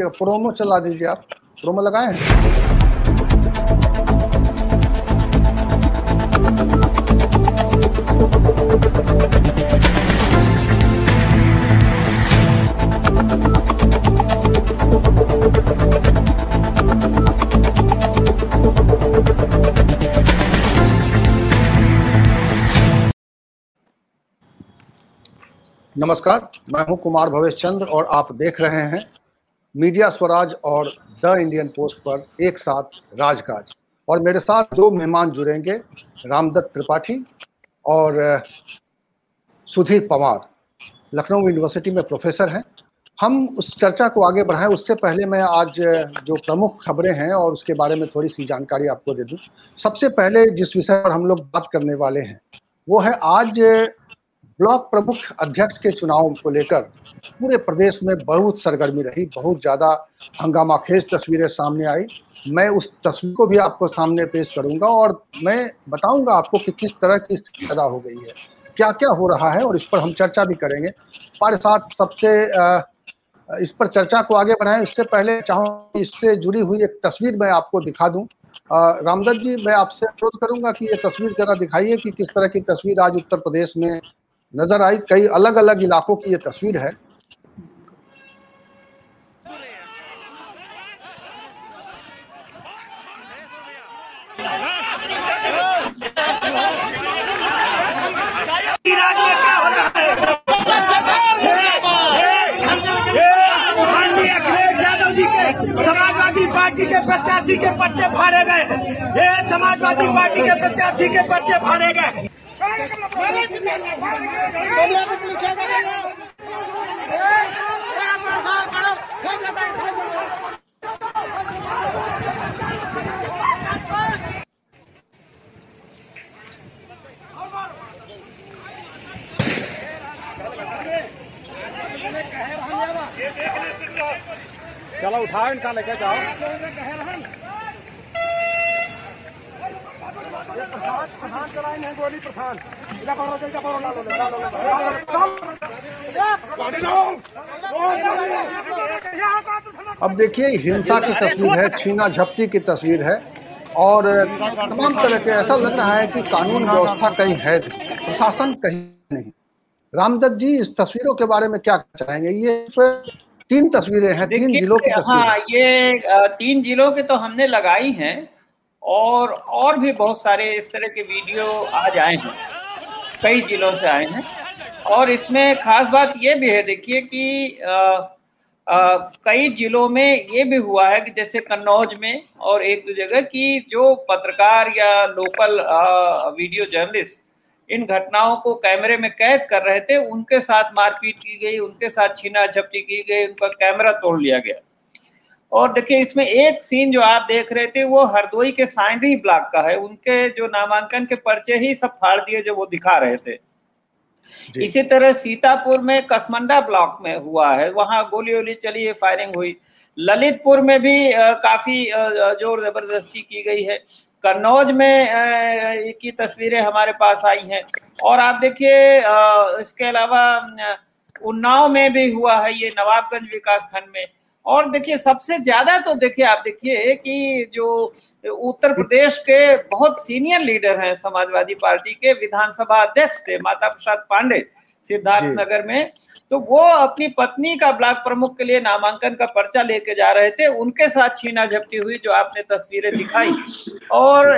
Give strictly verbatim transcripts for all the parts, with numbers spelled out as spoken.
Promo चला दीजिए आप, प्रोमो लगाएं। नमस्कार, मैं हूं कुमार भवेशचंद्र और आप देख रहे हैं मीडिया स्वराज और द इंडियन पोस्ट पर एक साथ राजकाज। और मेरे साथ दो मेहमान जुड़ेंगे, रामदत्त त्रिपाठी और सुधीर पंवार, लखनऊ यूनिवर्सिटी में प्रोफेसर हैं। हम उस चर्चा को आगे बढ़ाएं उससे पहले मैं आज जो प्रमुख खबरें हैं और उसके बारे में थोड़ी सी जानकारी आपको दे दूं। सबसे पहले जिस विषय पर हम लोग बात करने वाले हैं वो है आज ब्लॉक प्रमुख अध्यक्ष के चुनाव को लेकर पूरे प्रदेश में बहुत सरगर्मी रही, बहुत ज़्यादा हंगामाखेज तस्वीरें सामने आई। मैं उस तस्वीर को भी आपको सामने पेश करूंगा और मैं बताऊंगा आपको कि किस तरह की स्थिति पैदा हो गई है, क्या क्या हो रहा है और इस पर हम चर्चा भी करेंगे। हमारे साथ सबसे इस पर चर्चा को आगे बढ़ाएं इससे पहले चाहूँगा इससे जुड़ी हुई एक तस्वीर मैं आपको दिखा दूँ। रामदत्त जी, मैं आपसे अनुरोध करूँगा कि ये तस्वीर ज़रा दिखाइए कि किस तरह की तस्वीर आज उत्तर प्रदेश में नजर आई। कई अलग अलग इलाकों की ये तस्वीर है। समाजवादी पार्टी के प्रत्याशी के पर्चे फाड़े गए हैं, समाजवादी पार्टी के प्रत्याशी के पर्चे फाड़े गए। चलो उठाओ, इनका लेके जाओ। अब देखिए हिंसा की तस्वीर है, छीना झपटी की तस्वीर है और तमाम तरह के ऐसा लग रहा है कि कानून व्यवस्था कहीं है, प्रशासन कहीं नहीं। रामदत्त जी, इस तस्वीरों के बारे में क्या चाहेंगे? ये तीन तस्वीरें हैं, तीन जिलों की तस्वीरें। हाँ, ये तीन जिलों के तो हमने लगाई हैं और और भी बहुत सारे इस तरह के वीडियो आज आए हैं, कई जिलों से आए हैं। और इसमें खास बात ये भी है, देखिए कि आ, आ, कई जिलों में ये भी हुआ है कि जैसे कन्नौज में और एक दो जगह की जो पत्रकार या लोकल आ, वीडियो जर्नलिस्ट इन घटनाओं को कैमरे में कैद कर रहे थे, उनके साथ मारपीट की गई, उनके साथ छीना झपटी की गई, उनका कैमरा तोड़ लिया गया। और देखिए इसमें एक सीन जो आप देख रहे थे वो हरदोई के साइंडी ब्लॉक का है, उनके जो नामांकन के पर्चे ही सब फाड़ दिए जो वो दिखा रहे थे। इसी तरह सीतापुर में कसमंडा ब्लॉक में हुआ है, वहां गोली वोली चली है, फायरिंग हुई। ललितपुर में भी आ, काफी जोर जबरदस्ती की गई है। कन्नौज में आ, की तस्वीरें हमारे पास आई हैं और आप देखिए इसके अलावा उन्नाव में भी हुआ है, ये नवाबगंज विकास खंड में। और देखिए सबसे ज्यादा तो देखिए आप देखिए कि जो उत्तर प्रदेश के बहुत सीनियर लीडर हैं समाजवादी पार्टी के, विधानसभा अध्यक्ष थे माता प्रसाद पांडे सिद्धार्थनगर में, तो वो अपनी पत्नी का ब्लॉक प्रमुख के लिए नामांकन का पर्चा लेके जा रहे थे, उनके साथ छीना झपटी हुई जो आपने तस्वीरें दिखाई। और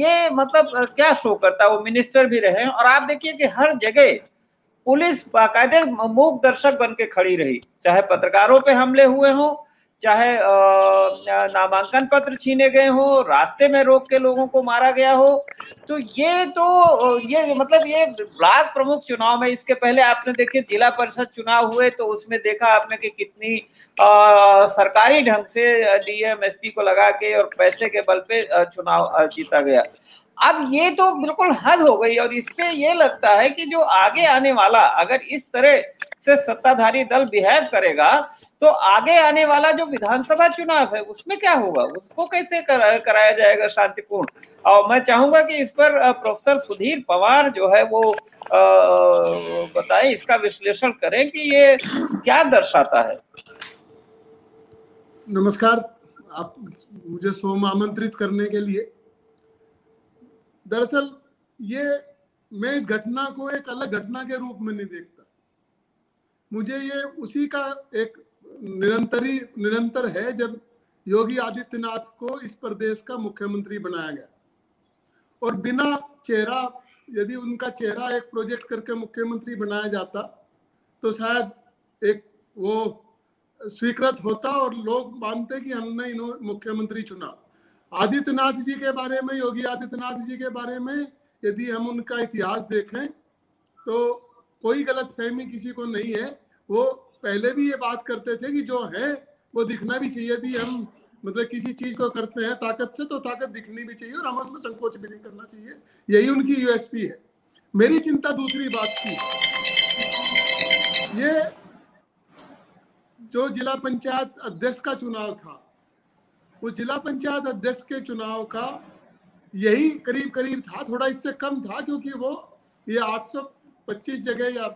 ये मतलब क्या शो करता, वो मिनिस्टर भी रहे। और आप देखिए कि हर जगह पुलिस बाकायदे मूक दर्शक बन के खड़ी रही, चाहे पत्रकारों पे हमले हुए हों, चाहे नामांकन पत्र छीने गए हों, रास्ते में रोक के लोगों को मारा गया हो। तो ये तो ये मतलब ये ब्लॉक प्रमुख चुनाव में, इसके पहले आपने देखिए जिला परिषद चुनाव हुए तो उसमें देखा आपने कि कितनी आ, सरकारी ढंग से डीएम एसपी को लगा के और पैसे के बल पे चुनाव जीता गया। अब ये तो बिल्कुल हद हो गई और इससे ये लगता है कि जो आगे आने वाला अगर इस तरह से सत्ताधारी दल बिहेव करेगा तो आगे आने वाला जो विधानसभा चुनाव है उसमें क्या होगा, उसको कैसे कर, कराया जाएगा शांतिपूर्ण। और मैं चाहूंगा कि इस पर प्रोफेसर सुधीर पंवार जो है वो बताएं, इसका विश्लेषण करें कि ये क्या दर्शाता है। नमस्कार। आप मुझे सोम आमंत्रित करने के लिए। दरअसल ये मैं इस घटना को एक अलग घटना के रूप में नहीं देखता, मुझे ये उसी का एक निरंतरी निरंतर है जब योगी आदित्यनाथ को इस प्रदेश का मुख्यमंत्री बनाया गया और बिना चेहरा, यदि उनका चेहरा एक प्रोजेक्ट करके मुख्यमंत्री बनाया जाता तो शायद एक वो स्वीकृत होता और लोग मानते कि हमने इन्होंने मुख्यमंत्री चुना। आदित्यनाथ जी के बारे में, योगी आदित्यनाथ जी के बारे में यदि हम उनका इतिहास देखें तो कोई गलतफहमी किसी को नहीं है। वो पहले भी ये बात करते थे कि जो है वो दिखना भी चाहिए। यदि हम मतलब किसी चीज को करते हैं ताकत से तो ताकत दिखनी भी चाहिए और हमें उसमें संकोच भी नहीं करना चाहिए। यही उनकी यूएसपी है। मेरी चिंता दूसरी बात की है। ये जो जिला पंचायत अध्यक्ष का चुनाव था, वो जिला पंचायत अध्यक्ष के चुनाव का यही करीब करीब था, थोड़ा इससे कम था क्योंकि वो ये आठ सौ पच्चीस जगह या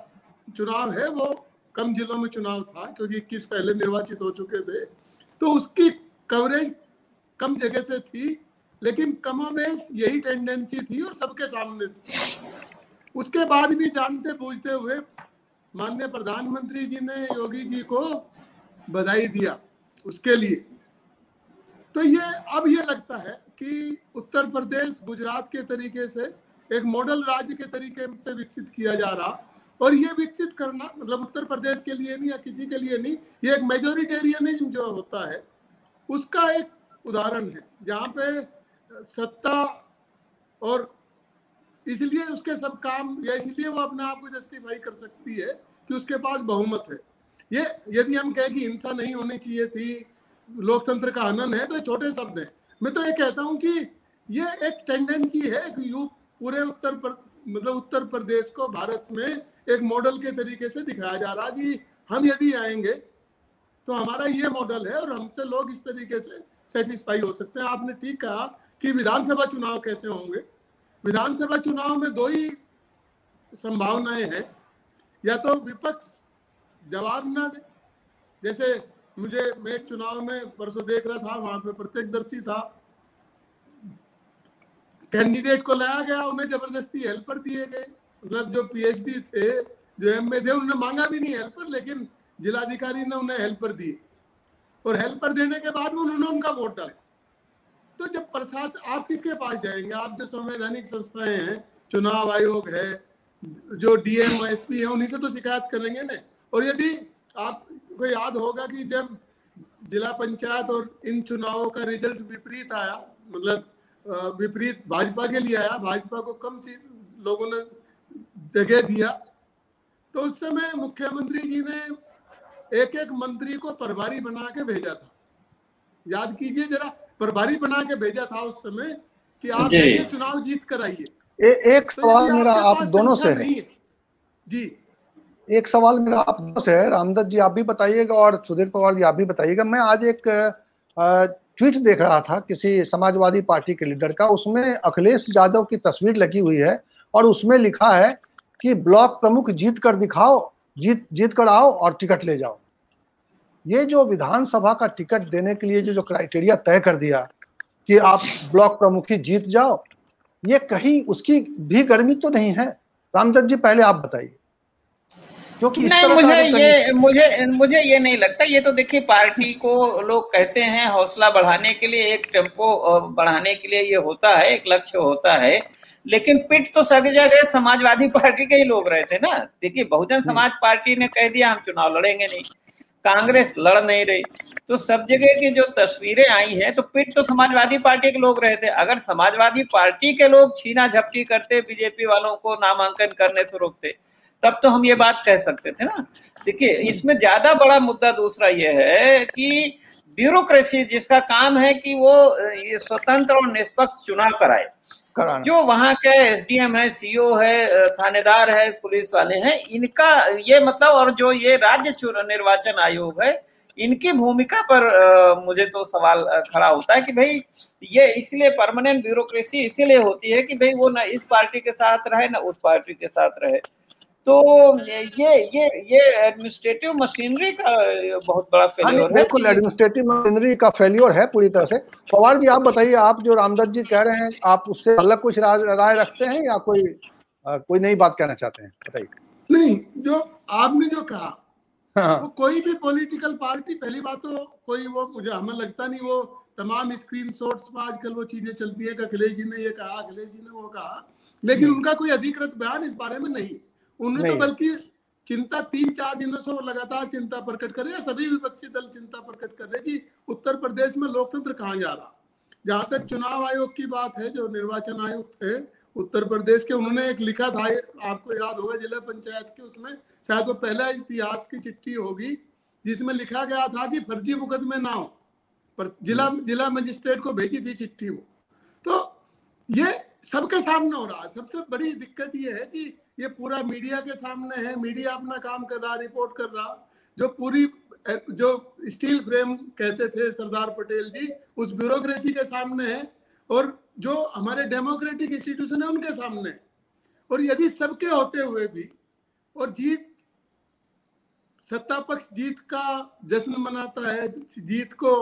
चुनाव है, वो कम जिलों में चुनाव था क्योंकि इक्कीस पहले निर्वाचित हो चुके थे, तो उसकी कवरेज कम जगह से थी, लेकिन कमोबेश यही टेंडेंसी थी और सबके सामने थी। उसके बाद भी जानते बूझते हुए माननीय प्रधानमंत्री जी ने योगी जी को बधाई दिया उसके लिए। तो ये अब ये लगता है कि उत्तर प्रदेश गुजरात के तरीके से एक मॉडल राज्य के तरीके से विकसित किया जा रहा, और ये विकसित करना मतलब उत्तर प्रदेश के लिए नहीं या किसी के लिए नहीं, ये एक मेजोरिटेरियनिज्म जो होता है उसका एक उदाहरण है, जहाँ पे सत्ता और इसलिए उसके सब काम या इसलिए वो अपने आप को जस्टिफाई कर सकती है कि उसके पास बहुमत है। ये यदि हम कहें कि हिंसा नहीं होनी चाहिए थी, लोकतंत्र का हनन है, तो छोटे शब्द हैं। मैं तो ये कहता हूँ कि ये एक टेंडेंसी है कि यू पूरे उत्तर पर, मतलब उत्तर प्रदेश को भारत में एक मॉडल के तरीके से दिखाया जा रहा कि हम यदि आएंगे तो हमारा ये मॉडल है और हमसे लोग इस तरीके से सेटिस्फाई हो सकते हैं। आपने ठीक कहा कि विधानसभा चुनाव कैसे होंगे। विधानसभा चुनाव में दो ही संभावनाएं हैं, या तो विपक्ष जवाब ना दे, जैसे मुझे मैं चुनाव में परसों देख रहा था, वहां पे प्रत्यक्षदर्शी था, कैंडिडेट को लाया गया, उन्हें जबरदस्ती हेल्पर दिए गए, मतलब जो पीएचडी थे, जो एमए थे, उन्होंने मांगा भी नहीं हेल्पर, लेकिन जिलाधिकारी ने उन्हें हेल्पर दिए और हेल्पर देने के बाद उन्होंने उनका वोट डाला। तो जब प्रशासन, आप किसके पास जाएंगे? आप जो संवैधानिक संस्थाएं हैं, चुनाव आयोग है, जो डीएम एसपी है, उन्हीं से तो शिकायत करेंगे ना। और यदि आपको याद होगा कि जब जिला पंचायत और इन चुनावों का रिजल्ट विपरीत आया, मतलब विपरीत भाजपा के लिए आया, भाजपा को कम सीट लोगों ने जगह दिया, तो उस समय मुख्यमंत्री जी ने एक एक मंत्री को प्रभारी बना के भेजा था। याद कीजिए जरा, प्रभारी बना के भेजा था उस समय कि आप ये चुनाव जीत कर आइए। एक सवाल मेरा आप दोनों से है जी, एक सवाल मेरा आप दोनों से है, रामदत्त जी आप भी बताइएगा और सुधीर पंवार जी आप भी बताइएगा। मैं आज एक ट्वीट देख रहा था किसी समाजवादी पार्टी के लीडर का, उसमें अखिलेश यादव की तस्वीर लगी हुई है और उसमें लिखा है कि ब्लॉक प्रमुख जीत कर दिखाओ, जीत जीत कर आओ और टिकट ले जाओ। ये जो विधानसभा का टिकट देने के लिए जो जो क्राइटेरिया तय कर दिया कि आप ब्लॉक प्रमुखी जीत जाओ, ये कहीं उसकी भी गर्मी तो नहीं है? रामदत्त जी पहले आप बताइए, क्योंकि इस तरह मुझे ये मुझे मुझे ये नहीं लगता। ये तो देखिए, पार्टी को लोग कहते हैं हौसला बढ़ाने के लिए, एक टेम्पो बढ़ाने के लिए ये होता है, एक लक्ष्य होता है, लेकिन पिट तो सभी जगह समाजवादी पार्टी के ही लोग रहे थे ना। देखिए, बहुजन समाज पार्टी ने कह दिया हम चुनाव लड़ेंगे नहीं, कांग्रेस लड़ नहीं रही, तो सब जगह की जो तस्वीरें आई हैं तो पिट तो समाजवादी पार्टी के लोग रहे थे। अगर समाजवादी पार्टी के लोग छीना झपटी करते, बीजेपी वालों को नामांकन करने से रोकते, तब तो हम ये बात कह सकते थे ना। देखिए, इसमें ज्यादा बड़ा मुद्दा दूसरा ये है कि ब्यूरोक्रेसी, जिसका काम है कि वो ये स्वतंत्र और निष्पक्ष चुनाव कराए, जो वहाँ के एसडीएम है, सीओ है, थानेदार है, पुलिस वाले हैं, इनका ये मतलब, और जो ये राज्य निर्वाचन आयोग है, इनकी भूमिका पर आ, मुझे तो सवाल खड़ा होता है कि भाई ये इसलिए परमानेंट ब्यूरोक्रेसी इसीलिए होती है कि भाई वो ना इस पार्टी के साथ रहे ना उस पार्टी के साथ रहे। तो ये ये ये एडमिनिस्ट्रेटिव मशीनरी का बहुत बड़ा फेलियर है। बिल्कुल एडमिनिस्ट्रेटिव मशीनरी का फेलियर है पूरी तरह से। पवार जी आप बताइए, आप जो रामदत्त जी कह रहे हैं आप उससे अलग कुछ राय रखते हैं या कोई कोई नई बात कहना चाहते हैं? बताइए। नहीं, जो आपने जो कहा हाँ। वो कोई भी पॉलिटिकल पार्टी, पहली बात तो कोई वो मुझे हमें लगता नहीं, वो तमाम स्क्रीनशॉट्स पर आजकल वो चीजें चलती है कि अखिलेश जी ने ये कहा, अखिलेश जी ने वो कहा, लेकिन उनका कोई अधिकृत बयान इस बारे में नहीं। उन्होंने तो बल्कि चिंता तीन चार दिनों से वो लगातार चिंता प्रकट कर रहे हैं, सभी विपक्षी दल चिंता प्रकट कर रहे हैं कि उत्तर प्रदेश में लोकतंत्र कहाँ जा रहा। जहां तक चुनाव आयोग की बात है, जो निर्वाचन आयोग थे उत्तर प्रदेश के, उन्होंने एक लिखा था, आपको याद होगा, जिला पंचायत के, उसमें शायद वो पहला इतिहास की चिट्ठी होगी जिसमें लिखा गया था कि फर्जी मुकदमे ना हो, पर जिला जिला मजिस्ट्रेट को भेजी थी चिट्ठी वो। तो ये सबके सामने हो रहा है। सबसे बड़ी दिक्कत ये है कि ये पूरा मीडिया के सामने है, मीडिया अपना काम कर रहा, रिपोर्ट कर रहा। जो पूरी जो स्टील फ्रेम कहते थे सरदार पटेल जी, उस ब्यूरोक्रेसी के सामने है, और जो हमारे डेमोक्रेटिक इंस्टीट्यूशन है उनके सामने है। और यदि सबके होते हुए भी, और जीत, सत्ता पक्ष जीत का जश्न मनाता है, जीत को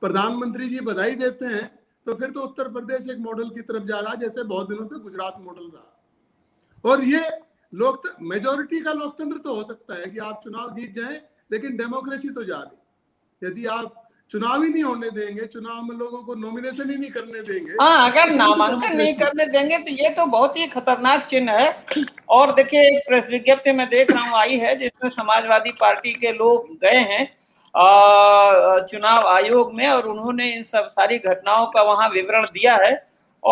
प्रधानमंत्री जी बधाई देते हैं, तो फिर तो उत्तर प्रदेश एक मॉडल की तरफ जा रहा है जैसे बहुत दिनों तक गुजरात मॉडल रहा। और ये लोकतंत्र, मेजोरिटी का लोकतंत्र तो हो सकता है कि आप चुनाव जीत जाएं, लेकिन डेमोक्रेसी तो जा रही। यदि आप चुनाव ही नहीं होने देंगे, चुनाव में लोगों को नॉमिनेशन ही नहीं करने देंगे, हाँ अगर नामांकन नहीं करने देंगे तो ये तो बहुत ही खतरनाक चिन्ह है। और देखिए एक प्रेस विज्ञप्ति में देख रहा हूँ आई है जिसमें समाजवादी पार्टी के लोग गए हैं आ, चुनाव आयोग में, और उन्होंने इन सब सारी घटनाओं का वहाँ विवरण दिया है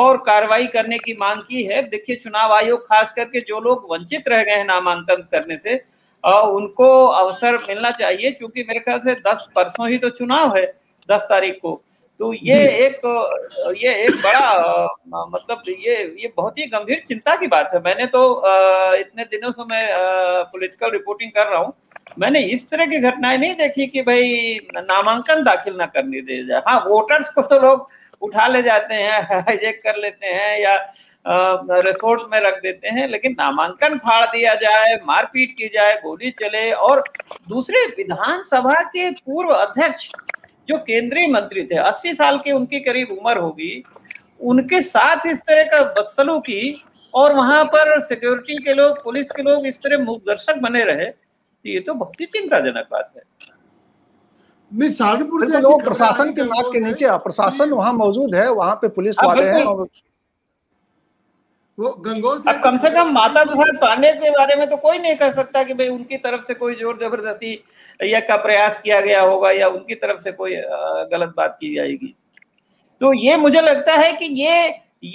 और कार्रवाई करने की मांग की है। देखिए चुनाव आयोग खास करके जो लोग वंचित रह गए हैं नामांकन करने से आ, उनको अवसर मिलना चाहिए, क्योंकि मेरे ख्याल से दस परसों ही तो चुनाव है, दस तारीख को। तो ये एक ये एक बड़ा मतलब ये ये बहुत ही गंभीर चिंता की बात है। मैंने तो इतने दिनों से मैं पॉलिटिकल रिपोर्टिंग कर रहा हूँ, मैंने इस तरह की घटनाएं नहीं देखी कि भाई नामांकन दाखिल ना करने दे जाए। हाँ वोटर्स को तो लोग उठा ले जाते हैं, हाईजेक कर लेते हैं या रिसोर्ट में रख देते हैं, लेकिन नामांकन फाड़ दिया जाए, मारपीट की जाए, गोली चले। और दूसरे विधानसभा के पूर्व अध्यक्ष जो केंद्रीय मंत्री थे, अस्सी साल के उनकी करीब उम्र होगी, उनके साथ इस तरह का बदसलूकी, और वहां पर सिक्योरिटी के लोग, पुलिस के लोग इस तरह मूकदर्शक बने रहे, ये तो बहुत ही चिंताजनक बात है। मैं सहारनपुर से लोग प्रशासन के नाक के नीचे, प्रशासन वहाँ मौजूद है, वहाँ पे पुलिस वाले हैं। वो गंगोह से अब कम से कम माता प्रसाद पांडे के बारे में तो कोई नहीं कह सकता कि भाई उनकी तरफ से कोई जोर जबरदस्ती या का प्रयास किया गया होगा या उनकी तरफ से कोई गलत बात की जाएगी। तो ये मुझे लगता है कि ये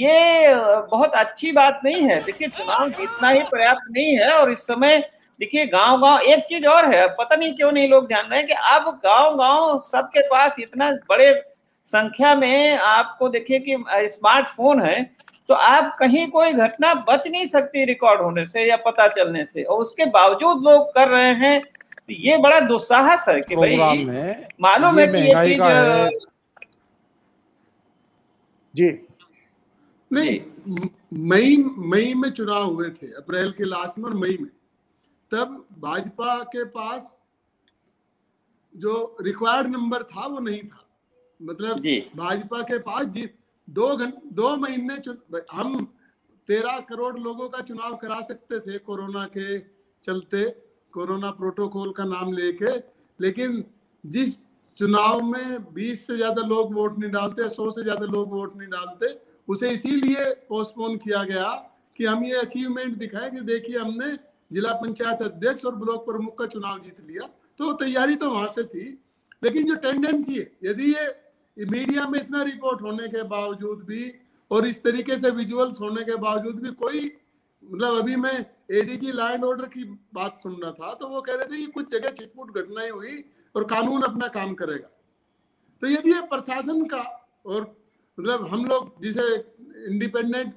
ये बहुत अच्छी बात नहीं है। देखिए चुनाव जीतना ही पर्याप्त नहीं है, और इस समय देखिए गांव गांव एक चीज और है, पता नहीं क्यों नहीं लोग ध्यान रहे कि अब गांव गांव सबके पास इतना बड़े संख्या में, आपको देखिए कि स्मार्टफोन है, तो आप कहीं कोई घटना बच नहीं सकती रिकॉर्ड होने से या पता चलने से, और उसके बावजूद लोग कर रहे हैं। तो ये बड़ा दुस्साहस है कि भाई मालूम है कि ये चीज जी नहीं। मई मई में चुनाव हुए थे, अप्रैल के लास्ट में और मई में, तब भाजपा के पास जो रिक्वायर्ड नंबर था वो नहीं था, मतलब भाजपा के पास जीत दो घंटे दो महीने हम तेरह करोड़ लोगों का चुनाव करा सकते थे कोरोना के चलते, कोरोना प्रोटोकॉल का नाम लेके, लेकिन जिस चुनाव में बीस से ज्यादा लोग वोट नहीं डालते, सौ से ज्यादा लोग वोट नहीं डालते, उसे इसीलिए पोस्टपोन किया गया कि हम ये अचीवमेंट दिखाएं कि देखिए हमने जिला पंचायत अध्यक्ष और ब्लॉक प्रमुख का चुनाव जीत लिया। तो तैयारी तो वहां से थी, लेकिन जो टेंडेंसी है, यदि ये मीडिया में इतना रिपोर्ट होने के बावजूद भी और इस तरीके से विजुअल्स होने के बावजूद भी कोई, मतलब अभी मैं एडीजी लॉ एंड ऑर्डर की बात सुन रहा था तो वो कह रहे थे कि कुछ जगह छिटपुट घटनाएं हुई और कानून अपना काम करेगा। तो यदि ये प्रशासन का, और मतलब हम लोग जिसे इंडिपेंडेंट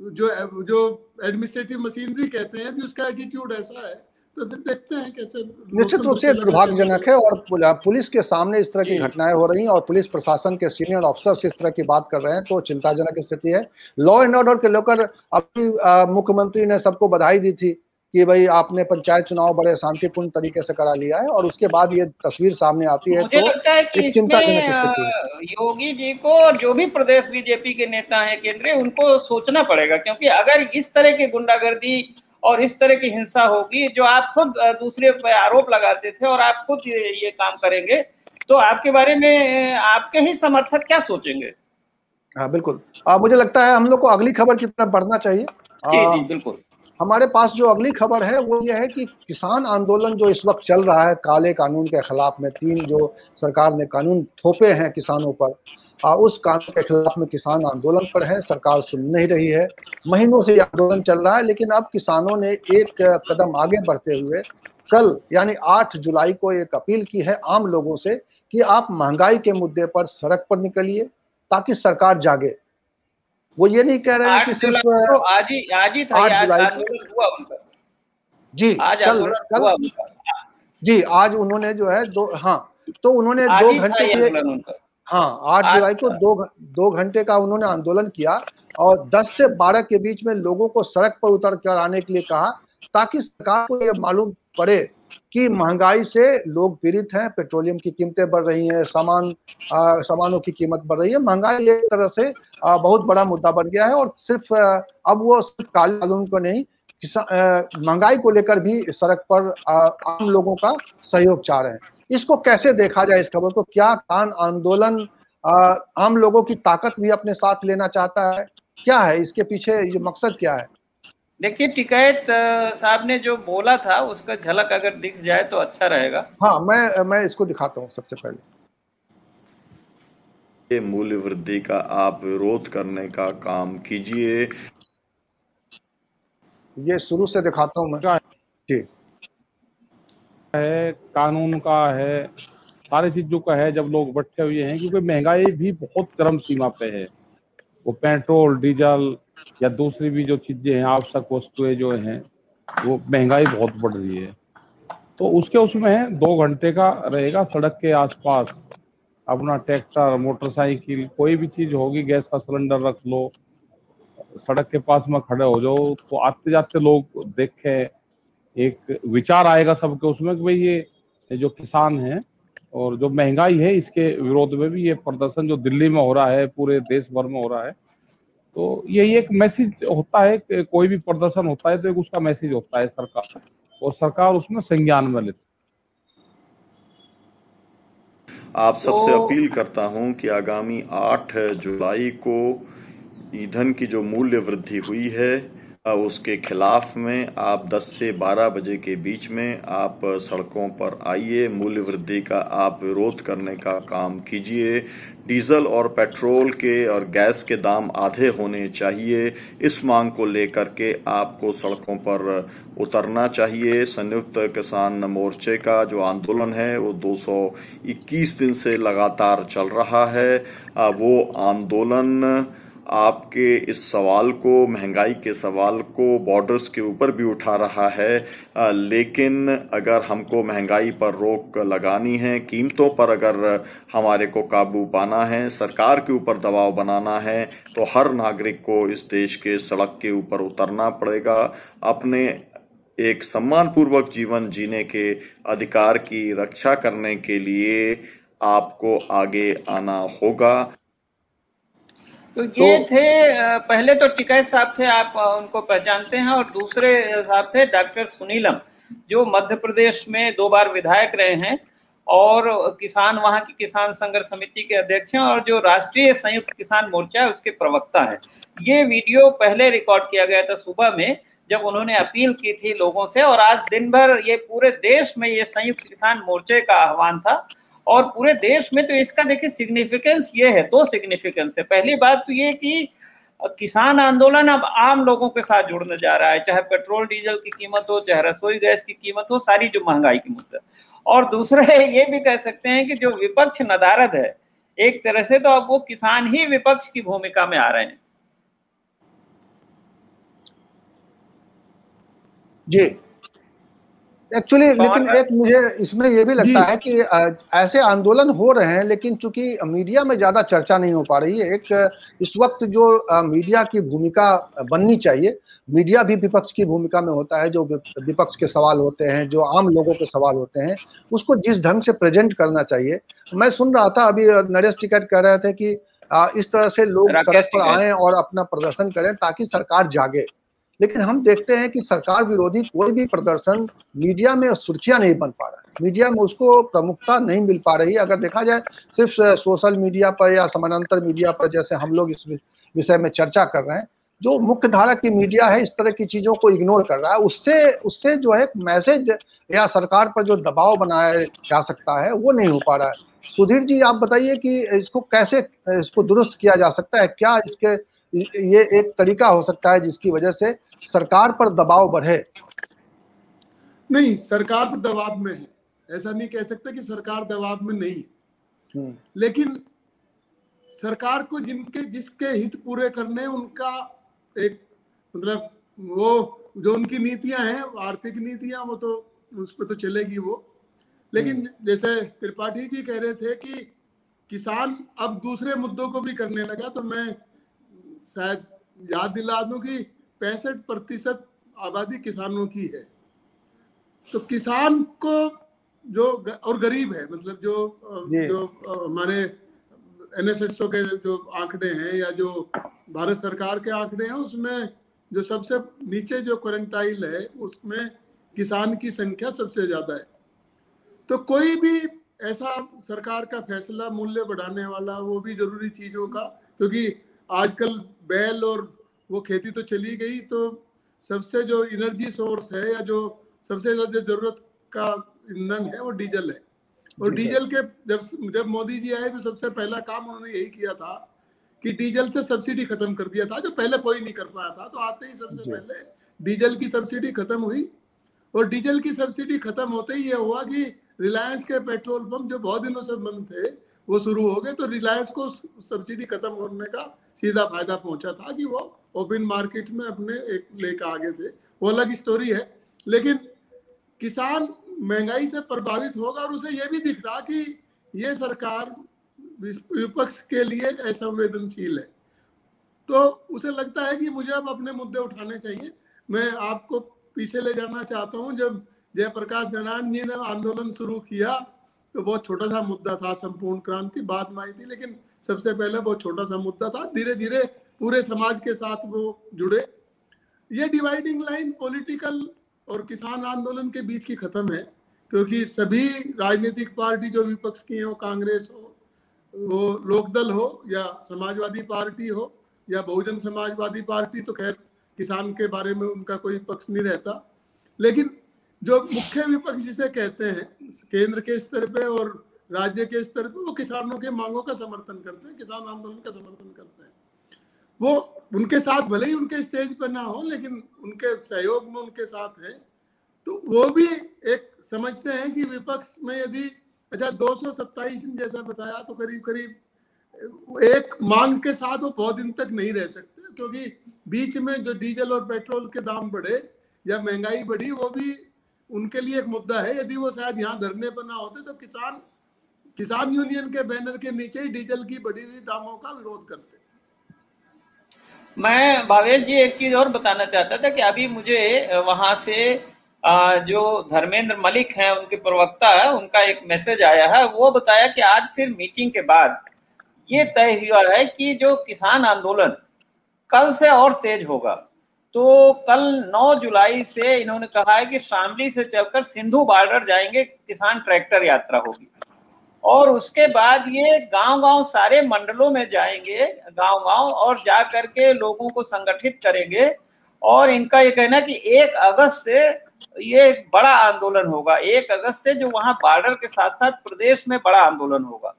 जो जो एडमिनिस्ट्रेटिव मशीनरी कहते हैं, उसका एटीट्यूड ऐसा है, तो फिर देखते हैं कैसे। निश्चित रूप से दुर्भाग्यजनक है, और पुलिस के सामने इस तरह की घटनाएं हो रही हैं, और पुलिस प्रशासन के सीनियर ऑफिसर्स इस तरह की बात कर रहे हैं, तो चिंताजनक स्थिति है। लॉ एंड ऑर्डर के लेकर अभी मुख्यमंत्री ने सबको बधाई दी थी कि भाई आपने पंचायत चुनाव बड़े शांतिपूर्ण तरीके से करा लिया है और उसके बाद ये तस्वीर सामने आती है। मुझे तो लगता है कि इसमें योगी जी को, जो भी प्रदेश बीजेपी के नेता हैं केंद्रीय, उनको सोचना पड़ेगा, क्योंकि अगर इस तरह की गुंडागर्दी और इस तरह की हिंसा होगी, जो आप खुद दूसरे पर आरोप लगाते थे और आप खुद ये काम करेंगे, तो आपके बारे में आपके ही समर्थक क्या सोचेंगे। हाँ बिल्कुल, आ, मुझे लगता है हम लोग को अगली खबर की तरफ बढ़ना चाहिए। जी जी बिल्कुल, हमारे पास जो अगली खबर है वो ये है कि किसान आंदोलन जो इस वक्त चल रहा है काले कानून के खिलाफ में, तीन जो सरकार ने कानून थोपे हैं किसानों पर, आ, उस कानून के खिलाफ में किसान आंदोलन पर है। सरकार सुन नहीं रही है, महीनों से आंदोलन चल रहा है, लेकिन अब किसानों ने एक कदम आगे बढ़ते हुए कल यानी आठ जुलाई को एक अपील की है आम लोगों से कि आप महंगाई के मुद्दे पर सड़क पर निकलिए ताकि सरकार जागे। वो ये नहीं कह रहे हैं कि सिर्फ आज ही आज ही था आंदोलन हुआ उनका। जी आज कल, कल, हुआ उनका। जी आज उन्होंने जो है दो हाँ तो उन्होंने दो घंटे के हाँ आठ जुलाई को दो दो घंटे का उन्होंने आंदोलन किया और दस से बारह के बीच में लोगों को सड़क पर उतर कर आने के लिए कहा ताकि सरकार को ये मालूम पड़े कि महंगाई से लोग पीड़ित हैं, पेट्रोलियम की कीमतें बढ़ रही हैं, सामान आ, सामानों की कीमत बढ़ रही है, महंगाई एक तरह से आ, बहुत बड़ा मुद्दा बन गया है। और सिर्फ आ, अब वो सिर्फ काले कानून को नहीं, महंगाई को लेकर भी सड़क पर आ, आम लोगों का सहयोग चाह रहे हैं। इसको कैसे देखा जाए, इस खबर को? क्या किसान आंदोलन आ, आम लोगों की ताकत भी अपने साथ लेना चाहता है? क्या है इसके पीछे ये मकसद, क्या है? देखिए टिकैत साहब ने जो बोला था उसका झलक अगर दिख जाए तो अच्छा रहेगा। हाँ मैं मैं इसको दिखाता हूँ। सबसे पहले मूल्य वृद्धि का आप विरोध करने का काम कीजिए, ये शुरू से दिखाता हूँ मैं। जी है कानून का है, सारी चीजों का है, जब लोग बैठे हुए हैं क्योंकि महंगाई भी बहुत चरम सीमा पे है। वो पेट्रोल डीजल या दूसरी भी जो चीजें हैं, आवश्यक वस्तुएं जो हैं, वो महंगाई बहुत बढ़ रही है। तो उसके उसमें दो घंटे का रहेगा, सड़क के आसपास अपना ट्रैक्टर, मोटरसाइकिल, कोई भी चीज होगी, गैस का सिलेंडर रख लो, सड़क के पास में खड़े हो जाओ, तो आते जाते लोग देखें, एक विचार आएगा सबके उसमें कि भाई ये जो किसान है और जो महंगाई है इसके विरोध में भी ये प्रदर्शन जो दिल्ली में हो रहा है, पूरे देश भर में हो रहा है। तो यही एक मैसेज होता है कि कोई भी प्रदर्शन होता है तो एक उसका मैसेज होता है सरकार, और सरकार उसमें संज्ञान में लेती। आप सबसे तो... अपील करता हूं कि आगामी आठ जुलाई को ईंधन की जो मूल्य वृद्धि हुई है उसके खिलाफ में आप दस से बारह बजे के बीच में आप सड़कों पर आइए, मूल्य वृद्धि का आप विरोध करने का काम कीजिए। डीजल और पेट्रोल के और गैस के दाम आधे होने चाहिए, इस मांग को लेकर के आपको सड़कों पर उतरना चाहिए। संयुक्त किसान मोर्चे का जो आंदोलन है वो दो सौ इक्कीस दिन से लगातार चल रहा है। वो आंदोलन आपके इस सवाल को, महंगाई के सवाल को, बॉर्डर्स के ऊपर भी उठा रहा है, लेकिन अगर हमको महंगाई पर रोक लगानी है, कीमतों पर अगर हमारे को काबू पाना है, सरकार के ऊपर दबाव बनाना है, तो हर नागरिक को इस देश के सड़क के ऊपर उतरना पड़ेगा, अपने एक सम्मानपूर्वक जीवन जीने के अधिकार की रक्षा करने के लिए आपको आगे आना होगा। तो ये तो, थे पहले तो टिकैत साहब थे, आप उनको पहचानते हैं, और दूसरे साहब थे डॉक्टर सुनीलम, जो मध्य प्रदेश में दो बार विधायक रहे हैं और किसान वहां की किसान संघर्ष समिति के अध्यक्ष हैं और जो राष्ट्रीय संयुक्त किसान मोर्चा है उसके प्रवक्ता हैं। ये वीडियो पहले रिकॉर्ड किया गया था सुबह में, जब उन्होंने अपील की थी लोगों से, और आज दिन भर ये पूरे देश में ये संयुक्त किसान मोर्चे का आह्वान था और पूरे देश में। तो इसका देखिए सिग्निफिकेंस ये है, दो सिग्निफिकेंस है। पहली बात तो ये कि किसान आंदोलन अब आम लोगों के साथ जुड़ने जा रहा है, चाहे पेट्रोल डीजल की कीमत हो, चाहे रसोई गैस की कीमत हो, सारी जो महंगाई की मुद्दा। और दूसरा ये भी कह सकते हैं कि जो विपक्ष नदारद है एक तरह से, तो अब वो किसान ही विपक्ष की भूमिका में आ रहे हैं। जी एक्चुअली लेकिन एक मुझे इसमें यह भी लगता है कि ऐसे आंदोलन हो रहे हैं, लेकिन चूंकि मीडिया में ज्यादा चर्चा नहीं हो पा रही है। एक इस वक्त जो मीडिया की भूमिका बननी चाहिए, मीडिया भी विपक्ष की भूमिका में होता है, जो विपक्ष के सवाल होते हैं, जो आम लोगों के सवाल होते हैं, उसको जिस ढंग से प्रेजेंट करना चाहिए। मैं सुन रहा था अभी नरेश टिकैत कह रहे थे कि इस तरह से लोग सड़क पर आएं और अपना प्रदर्शन करें ताकि सरकार जागे, लेकिन हम देखते हैं कि सरकार विरोधी कोई भी प्रदर्शन मीडिया में सुर्खियां नहीं बन पा रहा है, मीडिया में उसको प्रमुखता नहीं मिल पा रही है। अगर देखा जाए सिर्फ सोशल मीडिया पर या समानांतर मीडिया पर, जैसे हम लोग इस विषय में चर्चा कर रहे हैं, जो मुख्य धारा की मीडिया है इस तरह की चीजों को इग्नोर कर रहा है। उससे उससे जो है मैसेज या सरकार पर जो दबाव बनाया जा सकता है वो नहीं हो पा रहा है। सुधीर जी, आप बताइए कि इसको कैसे इसको दुरुस्त किया जा सकता है? क्या इसके ये एक तरीका हो सकता है जिसकी वजह से सरकार पर दबाव बढ़े? नहीं, सरकार तो दबाव में है, ऐसा नहीं कह सकते कि सरकार दबाव में नहीं है, लेकिन सरकार को जिनके जिसके हित पूरे करने उनका एक मतलब वो जो उनकी नीतियां हैं, आर्थिक नीतियां, वो तो उस पर तो चलेगी वो। लेकिन जैसे त्रिपाठी जी कह रहे थे कि किसान अब दूसरे मुद्दों को भी करने लगा, तो मैं शायद याद दिला दूं कि पैंसठ प्रतिशत आबादी किसानों की है, तो किसान को जो और गरीब है, मतलब जो जो हमारे एनएसएसओ के जो आंकड़े हैं या जो भारत सरकार के आंकड़े हैं, उसमें जो सबसे नीचे जो क्वारंटाइल है उसमें किसान की संख्या सबसे ज्यादा है। तो कोई भी ऐसा सरकार का फैसला मूल्य बढ़ाने वाला, वो भी जरूरी चीजों का, क्योंकि आजकल बैल और वो खेती तो चली गई, तो सबसे जो एनर्जी सोर्स है या जो सबसे ज्यादा जरूरत का ईंधन है वो डीजल है। और डीजल के जब जब मोदी जी आए तो सबसे पहला काम उन्होंने यही किया था कि डीजल से सब्सिडी खत्म कर दिया था, जो पहले कोई नहीं कर पाया था। तो आते ही सबसे पहले डीजल की सब्सिडी खत्म हुई, और डीजल की सब्सिडी खत्म होते ही यह हुआ कि रिलायंस के पेट्रोल पंप जो बहुत दिनों से बंद थे वो शुरू हो गए। तो रिलायंस को सब्सिडी खत्म होने का सीधा फायदा पहुंचा था कि वो ओपन मार्केट में अपने एक लेकर आगे थे, वो अलग स्टोरी है। लेकिन किसान महंगाई से प्रभावित होगा, और उसे ये भी दिख रहा कि ये सरकार विपक्ष के लिए असंवेदनशील है, तो उसे लगता है कि मुझे अब अपने मुद्दे उठाने चाहिए। मैं आपको पीछे ले जाना चाहता हूँ, जब जयप्रकाश नारायण जी ने आंदोलन शुरू किया तो बहुत छोटा सा मुद्दा था, संपूर्ण क्रांति बाद में आई थी, लेकिन सबसे पहले बहुत छोटा सा मुद्दा था। धीरे धीरे पूरे समाज के साथ वो जुड़े। ये डिवाइडिंग लाइन पॉलिटिकल और किसान आंदोलन के बीच की खत्म है, क्योंकि सभी राजनीतिक पार्टी जो विपक्ष की हैं, वो कांग्रेस हो, वो लोकदल हो, या समाजवादी पार्टी हो, या बहुजन समाजवादी पार्टी, तो खैर किसान के बारे में उनका कोई पक्ष नहीं रहता। लेकिन जो मुख्य विपक्ष जिसे कहते हैं, केंद्र के स्तर पे और राज्य के स्तर पे, वो किसानों के मांगों का समर्थन करते हैं, किसान आंदोलन का समर्थन करते हैं। वो उनके साथ भले ही उनके स्टेज पर ना हो, लेकिन उनके सहयोग में उनके साथ है, तो वो भी एक समझते हैं कि विपक्ष में यदि अच्छा दो सौ सत्ताईस दिन जैसा बताया, तो करीब करीब एक मांग के साथ वो बहुत दिन तक नहीं रह सकते, क्योंकि बीच में जो डीजल और पेट्रोल के दाम बढ़े या महंगाई बढ़ी, वो भी उनके लिए एक मुद्दा है। यदि वो शायद यहाँ धरने पर ना होते तो किसान किसान यूनियन के बैनर के नीचे ही डीजल की बढ़ी हुई दामों का विरोध करते। मैं भावेश जी एक चीज और बताना चाहता था कि अभी मुझे वहां से जो धर्मेंद्र मलिक हैं, उनके प्रवक्ता है, उनका एक मैसेज आया है। वो बताया कि आज फिर मीटिंग के बाद ये तय हुआ है कि जो किसान आंदोलन कल से और तेज होगा। तो कल नौ जुलाई से इन्होंने कहा है कि शामली से चलकर सिंधु बॉर्डर जाएंगे, किसान ट्रैक्टर यात्रा होगी, और उसके बाद ये गांव-गांव सारे मंडलों में जाएंगे, गांव-गांव, और जा करके लोगों को संगठित करेंगे। और इनका ये कहना कि एक अगस्त से ये एक बड़ा आंदोलन होगा, एक अगस्त से जो वहां बॉर्डर के साथ साथ प्रदेश में बड़ा आंदोलन होगा।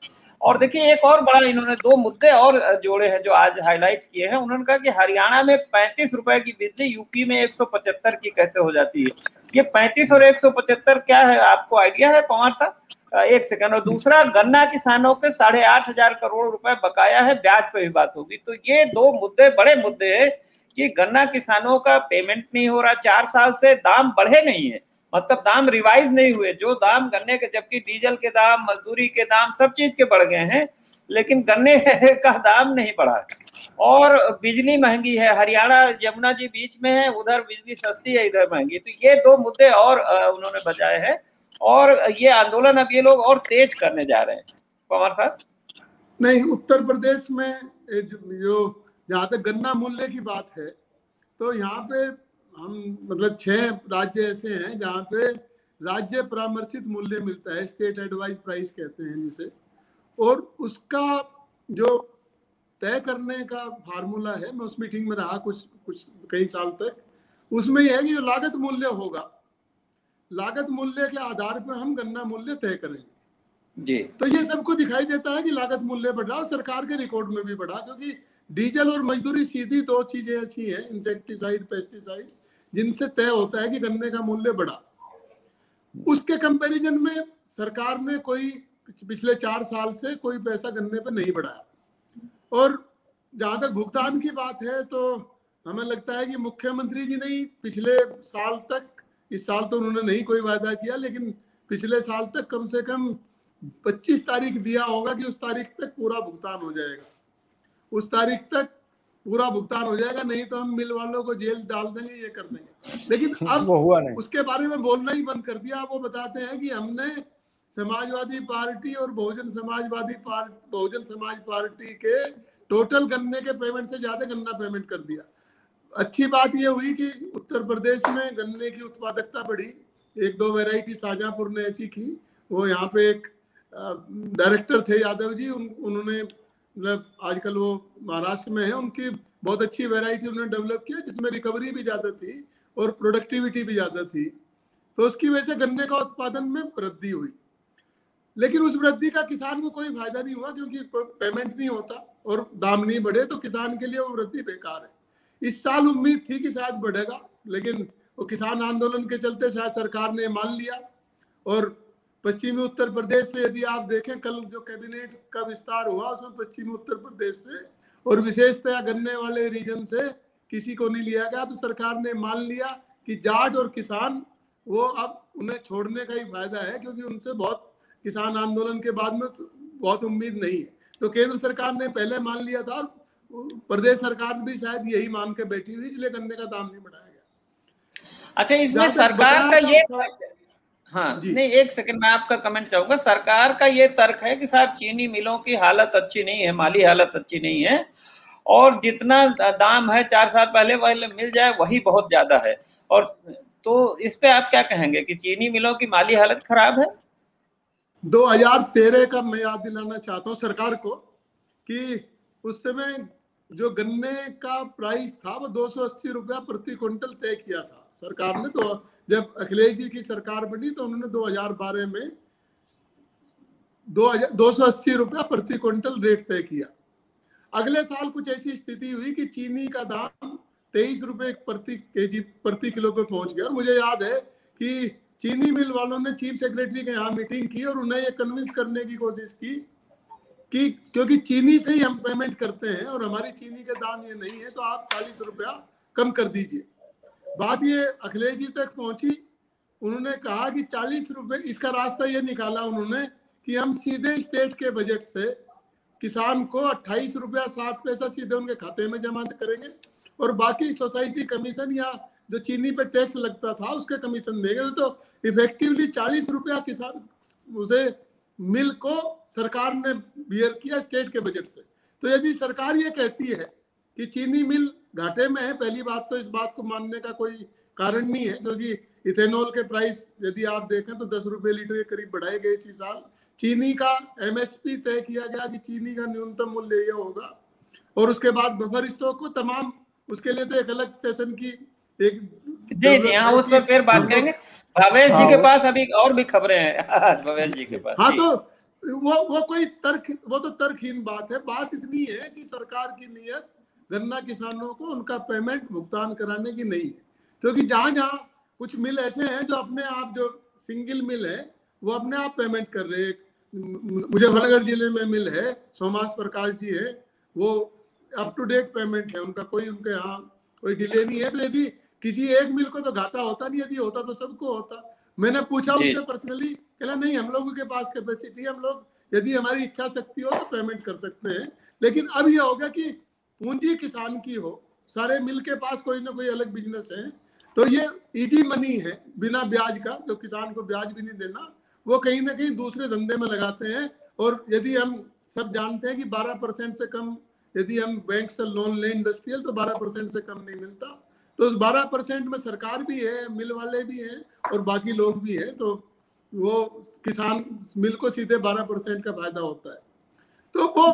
और देखिए एक और बड़ा, इन्होंने दो मुद्दे और जोड़े हैं जो आज हाईलाइट किए हैं। उन्होंने कहा कि हरियाणा में पैंतीस रुपए की बिजली यूपी में एक सौ पचहत्तर की कैसे हो जाती है? ये पैंतीस और एक सौ पचहत्तर क्या है, आपको आइडिया है पंवार साहब? एक सेकंड। और दूसरा, गन्ना किसानों के साढ़े आठ हजार करोड़ रुपए बकाया है, ब्याज पे भी बात होगी। तो ये दो मुद्दे बड़े मुद्दे है कि गन्ना किसानों का पेमेंट नहीं हो रहा, चार साल से दाम बढ़े नहीं है, मतलब दाम रिवाइज नहीं हुए, जो दाम गन्ने के, जबकि डीजल के दाम, मजदूरी के दाम, सब चीज के बढ़ गए हैं, लेकिन गन्ने का दाम नहीं बढ़ा है। और बिजली महंगी है, हरियाणा यमुना जी बीच में है, उधर बिजली सस्ती है, इधर महंगी। तो ये दो मुद्दे और उन्होंने बजाए हैं और ये आंदोलन अब ये लोग और तेज करने जा रहे हैं। पंवार साहब, नहीं, उत्तर प्रदेश में जो जहाँ तक गन्ना मूल्य की बात है, तो यहाँ पे हम मतलब छह राज्य ऐसे हैं जहाँ पे राज्य परामर्शित मूल्य मिलता है, स्टेट एडवाइज प्राइस कहते हैं जिसे, और उसका जो तय करने का फार्मूला है, मैं उस मीटिंग में रहा कुछ कुछ कई साल तक, उसमें यह है कि जो लागत मूल्य होगा, लागत मूल्य के आधार पर हम गन्ना मूल्य तय करेंगे जी। तो ये सबको दिखाई देता है कि लागत मूल्य बढ़ रहा है, सरकार के रिकॉर्ड में भी बढ़ा, क्योंकि डीजल और मजदूरी सीधी दो चीजें ऐसी हैं, इंसेक्टिसाइड, पेस्टिसाइड्स, जिनसे तय होता है कि गन्ने का मूल्य बढ़ा। उसके कंपैरिजन में सरकार ने कोई पिछले चार साल से कोई पैसा गन्ने पर नहीं बढ़ाया। और जहाँ तक भुगतान की बात है, तो हमें लगता है कि मुख्यमंत्री जी ने पिछले साल तक, इस साल तो उन्होंने नहीं कोई वादा किया, लेकिन पिछले साल तक कम से कम पच्चीस तारीख दिया होगा कि उस तारीख तक पूरा भुगतान हो जाएगा, उस तारीख तक पूरा भुगतान हो जाएगा, नहीं तो हम मिल वालों को जेल डाल देंगे, ये कर देंगे। लेकिन अब हुआ नहीं, उसके बारे में बोलना ही बंद कर दिया। वो बताते हैं कि हमने समाजवादी पार्टी और बहुजन समाजवादी पार्टी, बहुजन समाज पार्टी के टोटल गन्ने के पेमेंट से ज्यादा गन्ना पेमेंट कर दिया। अच्छी बात यह हुई कि उत्तर प्रदेश में गन्ने की उत्पादकता बढ़ी, एक दो वैरायटी शाहजहाँपुर ने ऐसी की, वो यहाँ पे एक डायरेक्टर थे यादव जी, उन, उन्होंने मतलब आजकल वो महाराष्ट्र में है, उनकी बहुत अच्छी वैरायटी उन्होंने डेवलप किया जिसमें रिकवरी भी ज्यादा थी और प्रोडक्टिविटी भी ज्यादा थी, तो उसकी वजह से गन्ने का उत्पादन में वृद्धि हुई। लेकिन उस वृद्धि का किसान को कोई फायदा नहीं हुआ, क्योंकि पेमेंट नहीं होता और दाम नहीं बढ़े, तो किसान के लिए वो वृद्धि बेकार है। इस साल उम्मीद थी कि शायद बढ़ेगा, लेकिन वो किसान आंदोलन के चलते शायद सरकार ने मान लिया। और पश्चिमी उत्तर प्रदेश से यदि आप देखें, कल जो कैबिनेट का विस्तार हुआ उसमें पश्चिमी उत्तर प्रदेश से और विशेषतः गन्ने वाले रीजन से किसी को नहीं लिया गया, तो सरकार ने मान लिया कि जाट और किसान वो अब उन्हें छोड़ने का ही फायदा है, क्योंकि उनसे बहुत किसान आंदोलन के बाद में बहुत उम्मीद नहीं है। तो केंद्र सरकार ने पहले मान लिया था, प्रदेश सरकार भी शायद यही मान के बैठी थी, इसलिए गन्ने का दाम नहीं बढ़ाया गया। अच्छा, इसमें सरकार का ये, हाँ नहीं, एक सेकंड, मैं आपका कमेंट चाहूंगा। सरकार का ये तर्क है कि साहब चीनी मिलों की हालत अच्छी नहीं है, माली हालत अच्छी नहीं है, और जितना दाम है चार साल पहले वाले मिल जाए वही बहुत ज्यादा है। और तो इस पे आप क्या कहेंगे कि चीनी मिलों की माली हालत खराब है? दो हज़ार तेरह का मैं याद दिलाना चाहता हूँ सरकार को कि उस समय जो गन्ने का प्राइस था वो दो सौ अस्सी रुपया प्रति क्विंटल तय किया था सरकार ने। तो जब अखिलेश जी की सरकार बनी तो उन्होंने दो हज़ार बारह में दो सौ अस्सी रुपया प्रति क्विंटल रेट तय किया। अगले साल कुछ ऐसी स्थिति हुई कि चीनी का दाम तेईस रुपये प्रति केजी प्रति किलो पे पहुंच गया। और मुझे याद है कि चीनी मिल वालों ने चीफ सेक्रेटरी के यहाँ मीटिंग की और उन्हें ये कन्विंस करने की कोशिश की कि क्योंकि चीनी से ही हम पेमेंट करते हैं और हमारी चीनी के दाम ये नहीं है, तो आप चालीस रुपया कम कर दीजिए। बात ये अखिलेश जी तक पहुंची, उन्होंने कहा कि चालीस रुपए, इसका रास्ता ये निकाला उन्होंने कि हम सीधे स्टेट के बजट से किसान को अट्ठाईस रुपया साठ पैसा सीधे उनके खाते में जमा करेंगे और बाकी सोसाइटी कमीशन या जो चीनी पे टैक्स लगता था उसके कमीशन देंगे। तो इफेक्टिवली चालीस रुपया किसान उसे मिल को सरकार ने बियर किया स्टेट के बजट से। तो यदि सरकार ये कहती है कि चीनी मिल घाटे में है, पहली बात तो इस बात को मानने का कोई कारण नहीं है, क्योंकि इथेनॉल के प्राइस यदि आप देखें तो दस रुपये लीटर के करीब बढ़ाए गए इसी साल। चीनी का एमएसपी तय किया गया कि चीनी का न्यूनतम मूल्य यह होगा, और उसके बाद बफर स्टॉक को तमाम, उसके लिए तो एक अलग सेशन की एक जी जी हाँ उस पर फिर बात करेंगे। भवेश जी के पास अभी और भी खबरें हैं, भवेश जी के पास। हाँ, तो वो वो कोई तर्क, वो तो तर्कहीन बात है। बात इतनी है कि सरकार की नीयत गन्ना किसानों को उनका पेमेंट भुगतान कराने की नहीं है, क्योंकि जहाँ जहाँ कुछ मिल ऐसे हैं जो अपने आप, जो सिंगल मिल है वो अपने आप पेमेंट कर रहे हैं। मुजफ्फरनगर जिले में मिल है, सोमास प्रकाश जी है, वो अप टू डेट पेमेंट है उनका, कोई उनके यहाँ कोई डिले नहीं है। तो यदि किसी एक मिल को तो घाटा होता नहीं, यदि होता तो सबको होता। मैंने पूछा उनसे पर्सनली, कहला नहीं हम लोगों के पास कैपेसिटी है, हम लोग यदि हमारी इच्छा शक्ति हो तो पेमेंट कर सकते हैं। लेकिन अब यह होगा कि पूंजी किसान की हो, सारे मिल के पास कोई ना कोई अलग बिजनेस है, तो ये इजी मनी है बिना ब्याज का, जो किसान को ब्याज भी नहीं देना, वो कहीं ना कहीं दूसरे धंधे में लगाते हैं। और यदि हम सब जानते हैं कि बारह परसेंट से कम यदि हम बैंक से लोन लें इंडस्ट्रियल तो बारह परसेंट से कम नहीं मिलता, तो उस बारह परसेंट में सरकार भी है, मिल वाले भी हैं और बाकी लोग भी हैं, तो वो किसान मिल को सीधे बारह परसेंट का फायदा होता है। तो वो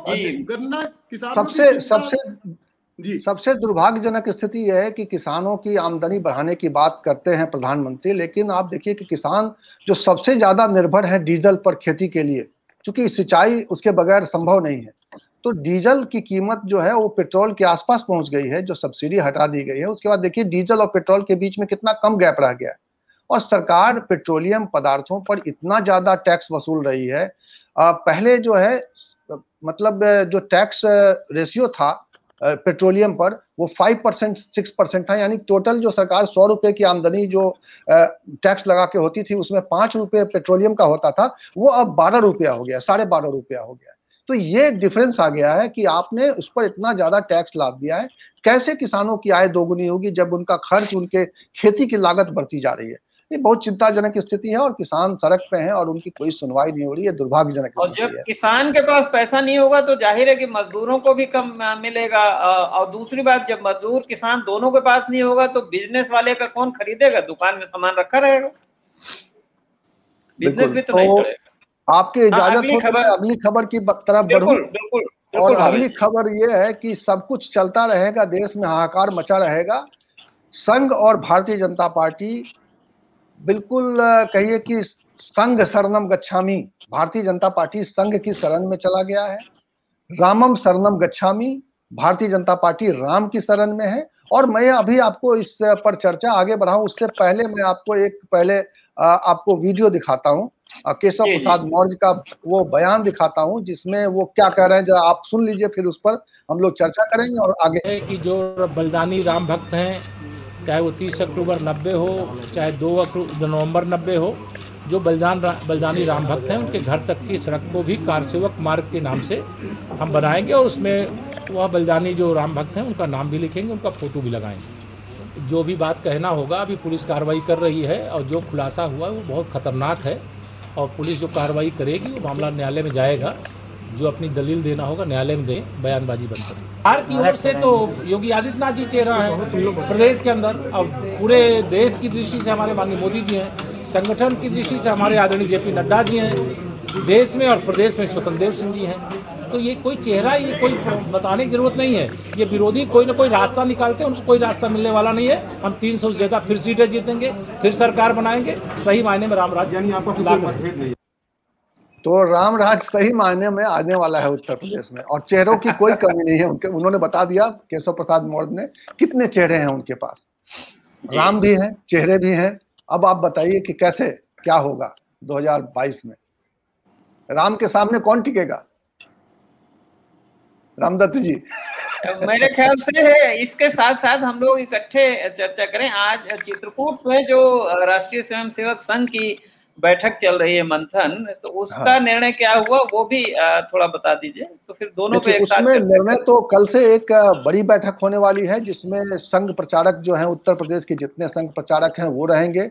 गन्ना किसान सबसे सबसे जी सबसे दुर्भाग्यजनक स्थिति यह है कि किसानों की आमदनी बढ़ाने की बात करते हैं प्रधानमंत्री, लेकिन आप देखिए कि किसान जो सबसे ज्यादा निर्भर है डीजल पर खेती के लिए, क्योंकि सिंचाई उसके बगैर संभव नहीं है, तो डीजल की कीमत जो है वो पेट्रोल के आसपास पहुंच गई है, जो सब्सिडी हटा दी गई है। उसके बाद देखिए डीजल और पेट्रोल के बीच में कितना कम गैप रह गया है, और सरकार पेट्रोलियम पदार्थों पर इतना ज्यादा टैक्स वसूल रही है। पहले जो है मतलब जो टैक्स रेशियो था पेट्रोलियम पर वो फाइव परसेंट सिक्स परसेंट था, यानी टोटल जो सरकार सौ रुपये की आमदनी जो टैक्स लगा के होती थी उसमें पाँच रुपये पेट्रोलियम का होता था, वो अब बारह रुपया हो गया, साढ़े बारह रुपया हो गया। तो ये डिफरेंस आ गया है कि आपने उस पर इतना ज़्यादा टैक्स लाद दिया है। कैसे किसानों की आय दोगुनी होगी जब उनका खर्च, उनके खेती की लागत बढ़ती जा रही है? ये बहुत चिंताजनक स्थिति है और किसान सड़क पे हैं और उनकी कोई सुनवाई नहीं हो रही है, दुर्भाग्यजनक। और जब किसान के पास पैसा नहीं होगा तो जाहिर है कि मजदूरों को भी कम मिलेगा, और दूसरी बात जब मजदूर किसान दोनों के पास नहीं होगा तो बिजनेस वाले का कौन खरीदेगा? दुकान में सामान रखा रहेगा, बिजनेस भी तो नहीं करेगा। आपके इजाजत हो तो अगली खबर की तरफ बढ़ूं, और अगली खबर ये है कि सब कुछ चलता रहेगा, देश में हाहाकार मचा रहेगा, संघ और भारतीय जनता पार्टी बिल्कुल कहिए कि संघ शरणम गच्छामी, भारतीय जनता पार्टी संघ की शरण में चला गया है। रामम शरणम गच्छामी, भारतीय जनता पार्टी राम की शरण में है। और मैं अभी आपको इस पर चर्चा आगे बढ़ाऊं उससे पहले मैं आपको एक पहले आपको वीडियो दिखाता हूं, केशव प्रसाद मौर्य का वो बयान दिखाता हूं जिसमें वो क्या कह रहे हैं, जरा आप सुन लीजिए, फिर उस पर हम लोग चर्चा करेंगे। और आगे कि जो बलिदानी राम भक्त हैं, चाहे वो तीस अक्टूबर नब्बे हो, चाहे दो नवंबर नब्बे हो, जो बलिदान रा, बलिदानी राम भक्त हैं उनके घर तक की सड़क को भी कार सेवक मार्ग के नाम से हम बनाएंगे, और उसमें वह बलिदानी जो राम भक्त हैं उनका नाम भी लिखेंगे, उनका फ़ोटो भी लगाएंगे। जो भी बात कहना होगा, अभी पुलिस कार्रवाई कर रही है और जो खुलासा हुआ है वो बहुत ख़तरनाक है, और पुलिस जो कार्रवाई करेगी वो मामला न्यायालय में जाएगा, जो अपनी दलील देना होगा न्यायालय में दें, बयानबाजी बंद करें। बिहार की ओर से तो योगी आदित्यनाथ जी चेहरा है प्रदेश के अंदर, और पूरे देश की दृष्टि से हमारे माननीय मोदी जी हैं, संगठन की दृष्टि से हमारे आदरणीय जेपी नड्डा जी हैं, देश में और प्रदेश में स्वतंत्र देव सिंह जी हैं। तो ये कोई चेहरा, ये कोई बताने की जरूरत नहीं है, ये विरोधी कोई ना कोई रास्ता निकालते हैं, उनको कोई रास्ता मिलने वाला नहीं है। हम तीन सौ से ज़्यादा फिर सीटें जीतेंगे, फिर सरकार बनाएंगे, सही मायने में रामराज यानी तो राम राज सही मायने में आने वाला है उत्तर प्रदेश में। और चेहरों की कोई कमी नहीं है उनके, उन्होंने बता दिया केशव प्रसाद मौर्य ने कितने चेहरे हैं उनके पास, राम भी हैं, चेहरे भी हैं। अब आप बताइए कि कैसे क्या होगा दो हज़ार बाईस में, राम के सामने कौन टिकेगा? रामदत्त जी मेरे ख्याल से इसके साथ साथ हम लोग इकट्ठे चर्चा करें। आज चित्रकूट में जो राष्ट्रीय स्वयं सेवक संघ की बैठक चल रही है, मंथन, तो उसका हाँ। निर्णय क्या हुआ वो भी थोड़ा बता दीजिए, तो फिर दोनों पे एक साथ निर्णय। तो कल से एक बड़ी बैठक होने वाली है जिसमें संघ प्रचारक जो हैं, उत्तर प्रदेश के जितने संघ प्रचारक हैं वो रहेंगे।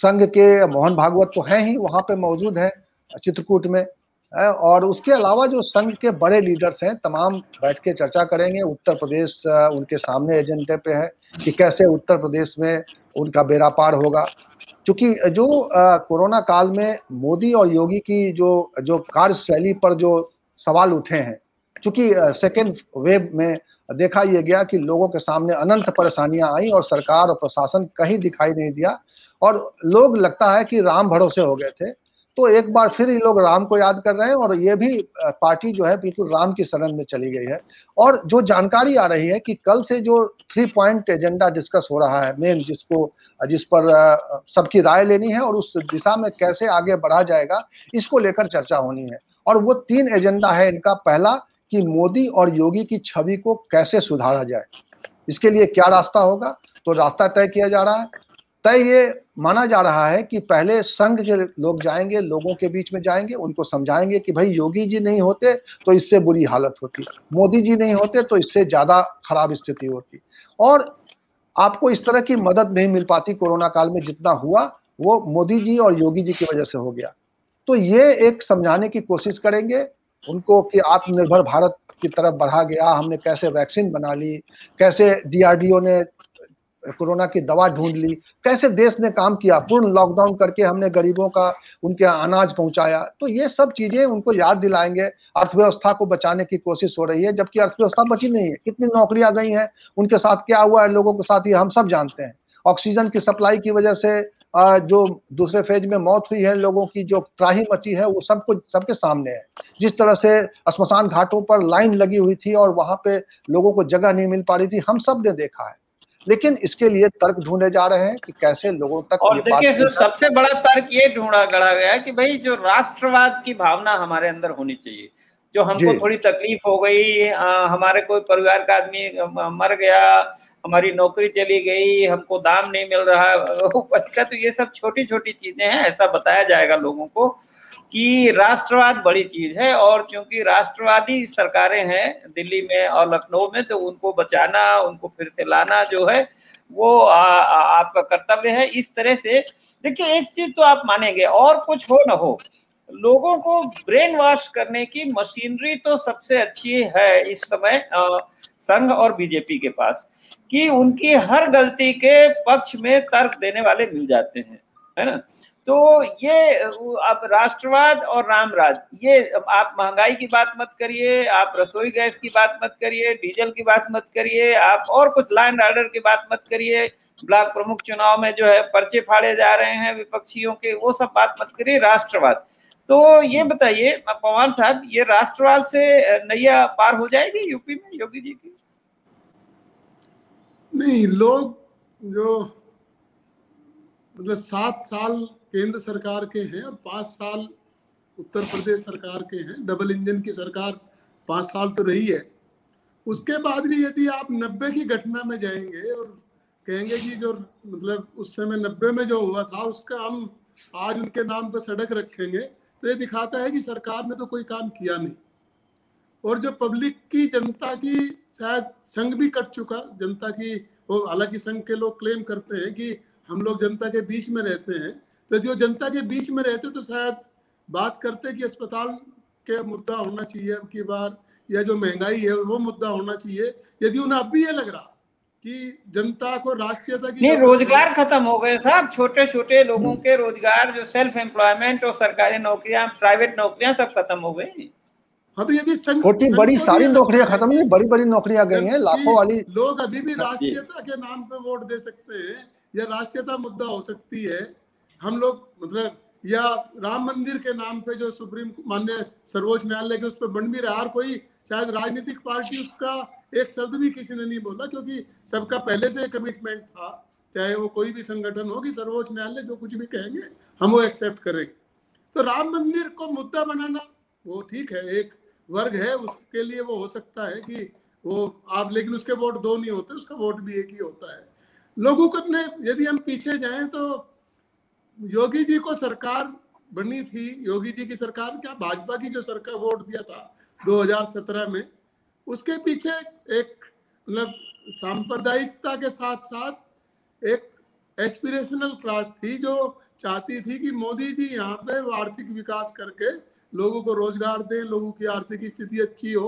संघ के मोहन भागवत तो हैं ही वहाँ पे मौजूद हैं चित्रकूट में, और उसके अलावा जो संघ के बड़े लीडर्स हैं तमाम बैठ के चर्चा करेंगे। उत्तर प्रदेश उनके सामने एजेंडे पे है कि कैसे उत्तर प्रदेश में उनका बेड़ा पार होगा, क्योंकि जो कोरोना काल में मोदी और योगी की जो जो कार्यशैली पर जो सवाल उठे हैं, क्योंकि सेकेंड वेव में देखा यह गया कि लोगों के सामने अनंत परेशानियां आई और सरकार और प्रशासन कहीं दिखाई नहीं दिया, और लोग लगता है कि राम भरोसे हो गए थे। तो एक बार फिर ये लोग राम को याद कर रहे हैं, और ये भी पार्टी जो है बिल्कुल राम की शरण में चली गई है। और जो जानकारी आ रही है कि कल से जो थ्री पॉइंट एजेंडा डिस्कस हो रहा है, मेन जिसको जिस पर सबकी राय लेनी है और उस दिशा में कैसे आगे बढ़ा जाएगा, इसको लेकर चर्चा होनी है। और वो तीन एजेंडा है इनका। पहला कि मोदी और योगी की छवि को कैसे सुधारा जाए, इसके लिए क्या रास्ता होगा, तो रास्ता तय किया जा रहा है। तय ये माना जा रहा है कि पहले संघ के लोग जाएंगे, लोगों के बीच में जाएंगे, उनको समझाएंगे कि भाई योगी जी नहीं होते तो इससे बुरी हालत होती, मोदी जी नहीं होते तो इससे ज्यादा खराब स्थिति होती, और आपको इस तरह की मदद नहीं मिल पाती। कोरोना काल में जितना हुआ वो मोदी जी और योगी जी की वजह से हो गया। तो ये एक समझाने की कोशिश करेंगे उनको कि आत्मनिर्भर भारत की तरफ बढ़ा गया, हमने कैसे वैक्सीन बना ली, कैसे डीआरडीओ ने कोरोना की दवा ढूंढ ली, कैसे देश ने काम किया, पूर्ण लॉकडाउन करके हमने गरीबों का उनके अनाज पहुंचाया। तो ये सब चीजें उनको याद दिलाएंगे। अर्थव्यवस्था को बचाने की कोशिश हो रही है, जबकि अर्थव्यवस्था बची नहीं है। कितनी नौकरियां गई हैं, उनके साथ क्या हुआ है लोगों के साथ, ये हम सब जानते हैं। ऑक्सीजन की सप्लाई की वजह से जो दूसरे फेज में मौत हुई है लोगों की, जो त्राही मची है, वो सबको सबके सामने है। जिस तरह से स्मशान घाटों पर लाइन लगी हुई थी और वहां पे लोगों को जगह नहीं मिल पा रही थी, हम सब ने देखा है। लेकिन इसके लिए तर्क ढूंढे जा रहे हैं कि कैसे लोगों तक, और देखिए सबसे बड़ा तर्क ये ढूंढा गढ़ा गया है कि भाई जो राष्ट्रवाद की भावना हमारे अंदर होनी चाहिए। जो हमको थोड़ी तकलीफ हो गई, आ, हमारे कोई परिवार का आदमी मर गया, हमारी नौकरी चली गई, हमको दाम नहीं मिल रहा उपज का, तो ये सब छोटी छोटी चीजें हैं। ऐसा बताया जाएगा लोगों को कि राष्ट्रवाद बड़ी चीज है, और क्योंकि राष्ट्रवादी सरकारें हैं दिल्ली में और लखनऊ में, तो उनको बचाना, उनको फिर से लाना जो है वो आ, आ, आपका कर्तव्य है। इस तरह से देखिए, एक चीज तो आप मानेंगे, और कुछ हो ना हो, लोगों को ब्रेन वॉश करने की मशीनरी तो सबसे अच्छी है इस समय संघ और बीजेपी के पास, कि उनकी हर गलती के पक्ष में तर्क देने वाले मिल जाते हैं, है ना। तो ये आप राष्ट्रवाद और रामराज, ये आप महंगाई की बात मत करिए, आप रसोई गैस की बात मत करिए, डीजल की बात मत करिए, आप और कुछ लॉ एंड ऑर्डर की बात मत करिए, ब्लॉक प्रमुख चुनाव में जो है पर्चे फाड़े जा रहे हैं विपक्षियों के, वो सब बात मत करिए, राष्ट्रवाद। तो ये बताइए पवार साहब, ये राष्ट्रवाद से नैया पार हो जाएगी यूपी में योगी जी की? नहीं, लोग जो मतलब सात साल केंद्र सरकार के हैं और पांच साल उत्तर प्रदेश सरकार के हैं, डबल इंजन की सरकार पांच साल तो रही है, उसके बाद भी यदि आप नब्बे की घटना में जाएंगे और कहेंगे कि जो मतलब उस समय नब्बे में जो हुआ था उसका हम आज उनके नाम पर सड़क रखेंगे, तो ये दिखाता है कि सरकार ने तो कोई काम किया नहीं। और जो पब्लिक की, जनता की, शायद संघ भी कट चुका, जनता की, वो हालांकि संघ के लोग क्लेम करते हैं कि हम लोग जनता के बीच में रहते हैं, तो जो जनता के बीच में रहते तो शायद बात करते कि अस्पताल के मुद्दा होना चाहिए अब की बार, या जो महंगाई है वो मुद्दा होना चाहिए। यदि उन्हें अब भी ये लग रहा कि जनता को राष्ट्रीयता की, नहीं, रोजगार खत्म हो गए साहब, छोटे छोटे लोगों के रोजगार, जो सेल्फ एम्प्लॉयमेंट और सरकारी नौकरियां, प्राइवेट नौकरियां सब खत्म हो गई। हाँ, तो यदि छोटी बड़ी सारी नौकरियां खत्म हुई, बड़ी बड़ी नौकरियां गई हैं, लाखों वाली। लोग अभी भी राष्ट्रीयता के नाम पे वोट दे सकते हैं, या राष्ट्रीयता मुद्दा हो सकती है, हम लोग मतलब, या राम मंदिर के नाम पे जो सुप्रीम मान्य सर्वोच्च न्यायालय के उस पर बन भी रहा, और कोई शायद राजनीतिक पार्टी उसका एक शब्द भी किसी ने नहीं बोला, क्योंकि सबका पहले से कमिटमेंट था, चाहे वो कोई भी संगठन हो, कि सर्वोच्च न्यायालय जो कुछ भी कहेंगे हम वो एक्सेप्ट करेंगे। तो राम मंदिर को मुद्दा बनाना वो ठीक है, एक वर्ग है उसके लिए वो हो सकता है कि वो आप, लेकिन उसके वोट दो नहीं होते, उसका वोट भी एक ही होता है। लोगों को अपने, यदि हम पीछे जाएं तो योगी जी को सरकार बनी थी, योगी जी की सरकार क्या, भाजपा की जो सरकार वोट दिया था दो हज़ार सत्रह में, उसके पीछे एक मतलब सांप्रदायिकता के साथ साथ एक एस्पिरेशनल क्लास थी जो चाहती थी कि मोदी जी यहाँ पे आर्थिक विकास करके लोगों को रोजगार दें, लोगों की आर्थिक स्थिति अच्छी हो।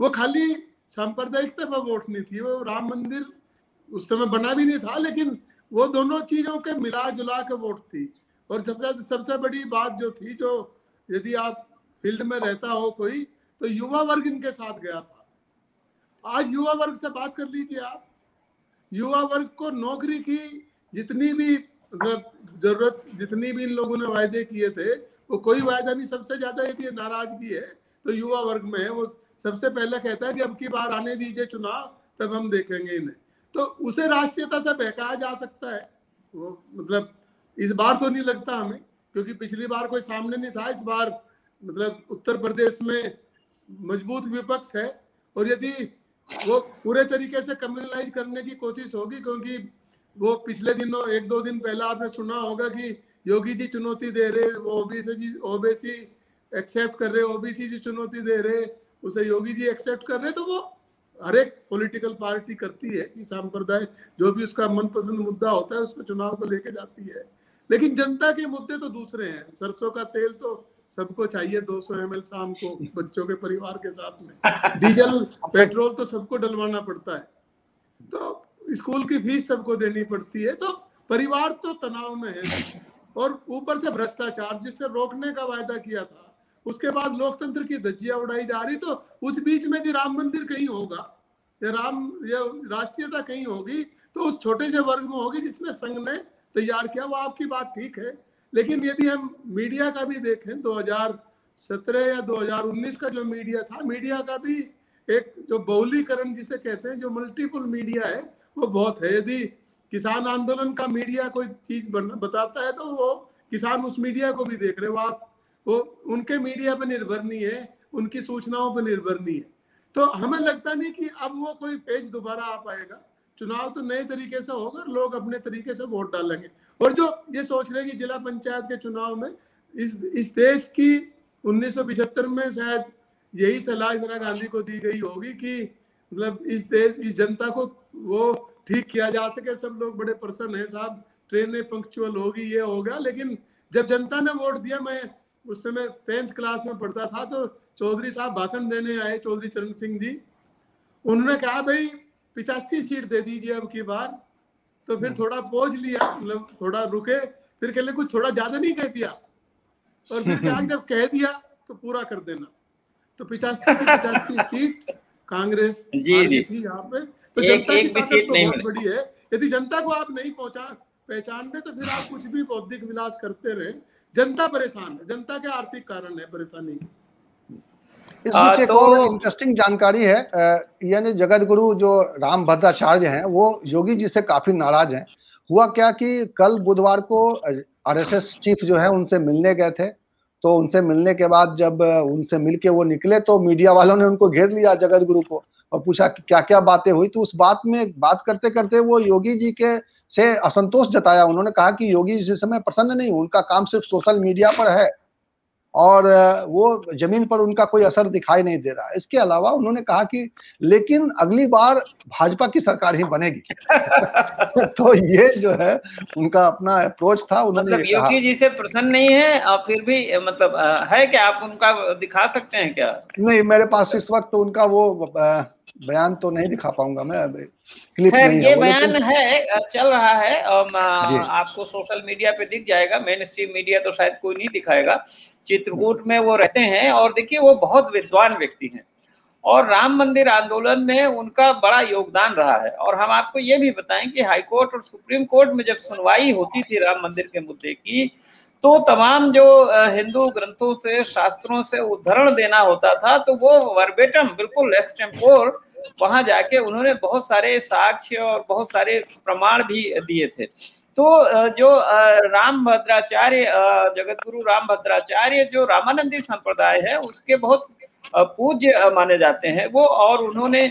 वो खाली सांप्रदायिकता पर वोट नहीं थी, वो राम मंदिर उस समय बना भी नहीं था, लेकिन वो दोनों चीजों के मिला जुला के वोट थी। और सबसे सबसे बड़ी बात जो थी, जो यदि आप फील्ड में रहता हो कोई, तो युवा वर्ग इनके साथ गया था। आज युवा वर्ग से बात कर लीजिए आप, युवा वर्ग को नौकरी की जितनी भी जरूरत, जितनी भी इन लोगों ने वायदे किए थे, वो कोई वायदा नहीं। सबसे ज्यादा यदि नाराजगी है तो युवा वर्ग में है, वो सबसे पहले कहता है कि अब की बार आने दीजिए चुनाव, तब हम देखेंगे इन्हें। तो उसे राष्ट्रीयता से बहकाया जा सकता है, वो मतलब इस बार तो नहीं लगता हमें, क्योंकि पिछली बार कोई सामने नहीं था, इस बार मतलब उत्तर प्रदेश में मजबूत विपक्ष है, और यदि वो पूरे तरीके से कम्युनलाइज करने की कोशिश होगी, क्योंकि वो पिछले दिनों एक दो दिन पहले आपने सुना होगा कि योगी जी चुनौती दे रहे, वो ओबीसी जी ओबीसी एक्सेप्ट कर रहे, ओबीसी जी चुनौती दे रहे, उसे योगी जी एक्सेप्ट कर रहे। तो वो हर एक पॉलिटिकल पार्टी करती है कि सांप्रदाय जो भी उसका मनपसंद मुद्दा होता है उस पर चुनाव को लेके जाती है, लेकिन जनता के मुद्दे तो दूसरे हैं। सरसों का तेल तो सबको चाहिए दो सौ एम एल शाम को बच्चों के परिवार के साथ में, डीजल पेट्रोल तो सबको डलवाना पड़ता है, तो स्कूल की फीस सबको देनी पड़ती है, तो परिवार तो तनाव में है। और ऊपर से भ्रष्टाचार जिससे रोकने का वायदा किया था, उसके बाद लोकतंत्र की धज्जियां उड़ाई जा रही। तो उस बीच में भी राम मंदिर कहीं होगा या राम या राष्ट्रीयता कहीं होगी तो उस छोटे से वर्ग में होगी जिसने संघ ने तैयार किया। वो आपकी बात ठीक है, लेकिन यदि हम मीडिया का भी देखें दो हज़ार सत्रह या दो हज़ार उन्नीस का जो मीडिया था, मीडिया का भी एक जो बहुलीकरण जिसे कहते हैं, जो मल्टीपल मीडिया है वो बहुत है। यदि किसान आंदोलन का मीडिया कोई चीज बताता है तो वो किसान उस मीडिया को भी देख रहे हो आप, वो उनके मीडिया पर निर्भर नहीं है, उनकी सूचनाओं पर निर्भर नहीं है। तो हमें लगता नहीं कि अब वो कोई पेज दोबारा आ पाएगा। चुनाव तो नए तरीके से होगा, लोग अपने तरीके से वोट डालेंगे। और जो ये सोच रहे हैं कि जिला पंचायत के चुनाव में इस इस देश की उन्नीस सौ पिछहत्तर में शायद यही सलाह इंदिरा गांधी को दी गई होगी कि मतलब इस देश इस जनता को वो ठीक किया जा सके। सब लोग बड़े पर्सन है साहब, ट्रेनें पंक्चुअल होगी, ये होगा, लेकिन जब जनता ने वोट दिया, मैं उस समय टेंथ क्लास में पढ़ता था, तो चौधरी साहब भाषण देने आए, चौधरी चरण सिंह जी, उन्होंने कहा भाई पिचासी सीट दे दीजिए अब की बार। तो फिर थोड़ा पोज लिया, मतलब थोड़ा रुके, फिर कहले कुछ थोड़ा ज्यादा नहीं कह दिया, और फिर कहा जब कह दिया तो पूरा कर देना। तो पिचासी पिचासी सीट कांग्रेस जी थी यहाँ पे, तो जनता की ताकत तो बहुत बड़ी है। यदि जनता को आप नहीं पहुंचा पहचान दे तो फिर आप कुछ भी बौद्धिक विलास करते रहे। जनता परेशान है, जनता के आर्थिक कारण है परेशानी। इसमें तो इंटरेस्टिंग जानकारी है, यानी जगत गुरु जो राम भद्राचार्य हैं वो योगी जी से काफी नाराज हैं। हुआ क्या कि कल बुधवार को आरएसएस चीफ जो है उनसे मिलने गए थे, तो उनसे मिलने के बाद जब उनसे मिलके वो निकले तो मीडिया वालों ने उनको घेर लिया जगत गुरु को और पूछा कि क्या क्या बातें हुई। तो उस बात में बात करते करते वो योगी जी के से असंतोष जताया। उन्होंने कहा कि योगी जी इस समय प्रसन्न नहीं, उनका काम सिर्फ सोशल मीडिया पर है और वो जमीन पर उनका कोई असर दिखाई नहीं दे रहा। इसके अलावा उन्होंने कहा कि लेकिन अगली बार भाजपा की सरकार ही बनेगी तो ये जो है उनका अपना अप्रोच था। उन्होंने मतलब योगी जी से प्रसन्न नहीं है, आप फिर भी मतलब है क्या, आप उनका दिखा सकते हैं क्या? नहीं, मेरे पास इस वक्त तो उनका वो बयान तो नहीं दिखा पाऊंगा मैं, क्लिप नहीं है, बयान है, चल रहा है। आपको सोशल मीडिया पे दिख जाएगा, मेन स्ट्रीम मीडिया तो शायद कोई नहीं दिखाएगा। चित्रकूट में वो रहते हैं और देखिए वो बहुत विद्वान व्यक्ति हैं और राम मंदिर आंदोलन में उनका बड़ा योगदान रहा है। और हम आपको ये भी बताएं कि हाईकोर्ट और सुप्रीम कोर्ट में जब सुनवाई होती थी राम मंदिर के मुद्दे की, तो तमाम जो हिंदू ग्रंथों से शास्त्रों से उद्धरण देना होता था तो वो वर्बेटम बिल्कुल एक्सटेम्पोर वहां जाके उन्होंने बहुत सारे साक्ष्य और बहुत सारे प्रमाण भी दिए थे। तो जो राम भद्राचार्य जगतगुरु राम भद्राचार्य जो रामानंदी संप्रदाय है उसके बहुत पूज्य माने जाते हैं वो, और उन्होंने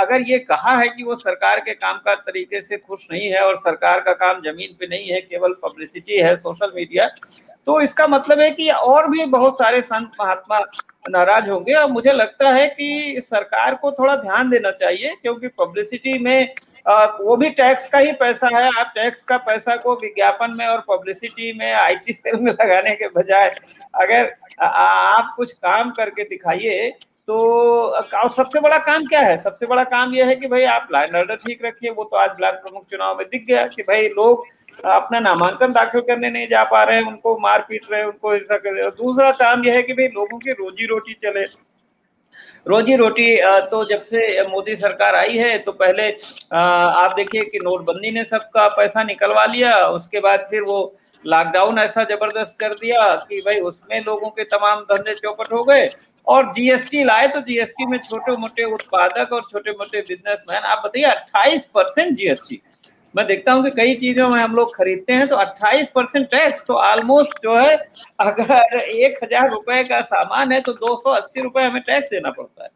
अगर ये कहा है कि वो सरकार के काम का तरीके से खुश नहीं है और सरकार का काम जमीन पे नहीं है, केवल पब्लिसिटी है सोशल मीडिया, तो इसका मतलब है कि और भी बहुत सारे संत महात्मा नाराज होंगे। और मुझे लगता है कि सरकार को थोड़ा ध्यान देना चाहिए क्योंकि पब्लिसिटी में वो भी टैक्स का ही पैसा है। आप टैक्स का पैसा को विज्ञापन में और पब्लिसिटी में आईटी सेल में लगाने के बजाय अगर आप कुछ काम करके दिखाइए तो। और सबसे बड़ा काम क्या है? सबसे बड़ा काम यह है कि भाई आप लॉ एंड ऑर्डर ठीक रखिए। वो तो आज ब्लॉक प्रमुख चुनाव में दिख गया कि भाई लोग अपना नामांकन दाखिल करने नहीं जा पा रहे हैं, उनको मार पीट रहे हैं, उनको हिंसा कर रहे हैं। दूसरा काम यह है कि भाई लोगों की रोजी रोटी चले। रोजी रोटी तो जब से मोदी सरकार आई है तो पहले आप देखिए कि नोटबंदी ने सबका पैसा निकलवा लिया, उसके बाद फिर वो लॉकडाउन ऐसा जबरदस्त कर दिया कि भाई उसमें लोगों के तमाम धंधे चौपट हो गए, और जीएसटी लाए तो जीएसटी में छोटे मोटे उत्पादक और छोटे मोटे बिजनेसमैन, आप बताइए अट्ठाईस परसेंट जीएसटी। मैं देखता हूँ कि कई चीजों में हम लोग खरीदते हैं तो अट्ठाईस परसेंट टैक्स, तो ऑलमोस्ट जो है अगर एक हजार रुपए का सामान है तो दो सौ अस्सी रुपए हमें टैक्स देना पड़ता है।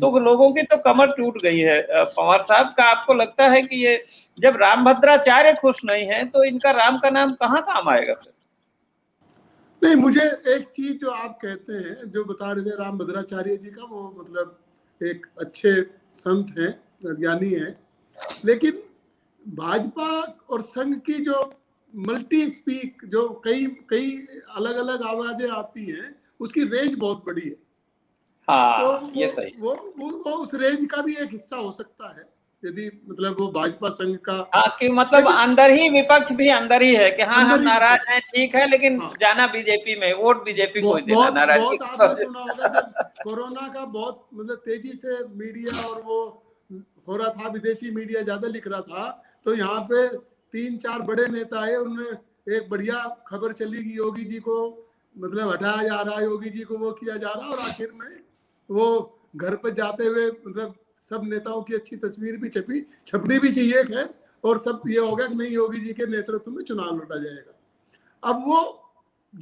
तो लोगों की तो कमर टूट गई है। पंवार साहब का आपको लगता है कि ये जब राम भद्राचार्य खुश नहीं है तो इनका राम का नाम कहाँ काम आएगा फिर? नहीं, मुझे एक चीज जो आप कहते हैं, जो बता रहे थे राम भद्राचार्य जी का, वो मतलब एक अच्छे संत हैं, ज्ञानी हैं, लेकिन भाजपा और संघ की जो मल्टी स्पीक, जो कई कई अलग अलग आवाजें आती हैं, उसकी रेंज बहुत बड़ी है। हाँ, तो ये सही। वो, वो, वो उस रेंज का भी एक हिस्सा हो सकता है, यदि मतलब वो भाजपा संघ का आ, कि मतलब अंदर ही विपक्ष भी अंदर ही है कि हाँ हम नाराज हैं, ठीक है, लेकिन हाँ। जाना बीजेपी में, वोट बीजेपी को देना। नाराज आपने सुना होगा जब कोरोना का बहुत मतलब तेजी से मीडिया और वो हो रहा था, विदेशी मीडिया ज्यादा लिख रहा था, तो यहाँ पे तीन चार बड़े नेता आए, उन्होंने एक बढ़िया खबर चली कि योगी जी को मतलब हटाया जा रहा है, योगी जी को वो किया जा रहा है, और आखिर में वो घर पर जाते हुए मतलब सब नेताओं की अच्छी तस्वीर भी छपी, छपनी भी चाहिए, खैर, और सब ये होगा कि नहीं योगी जी के नेतृत्व में चुनाव लौटा जाएगा। अब वो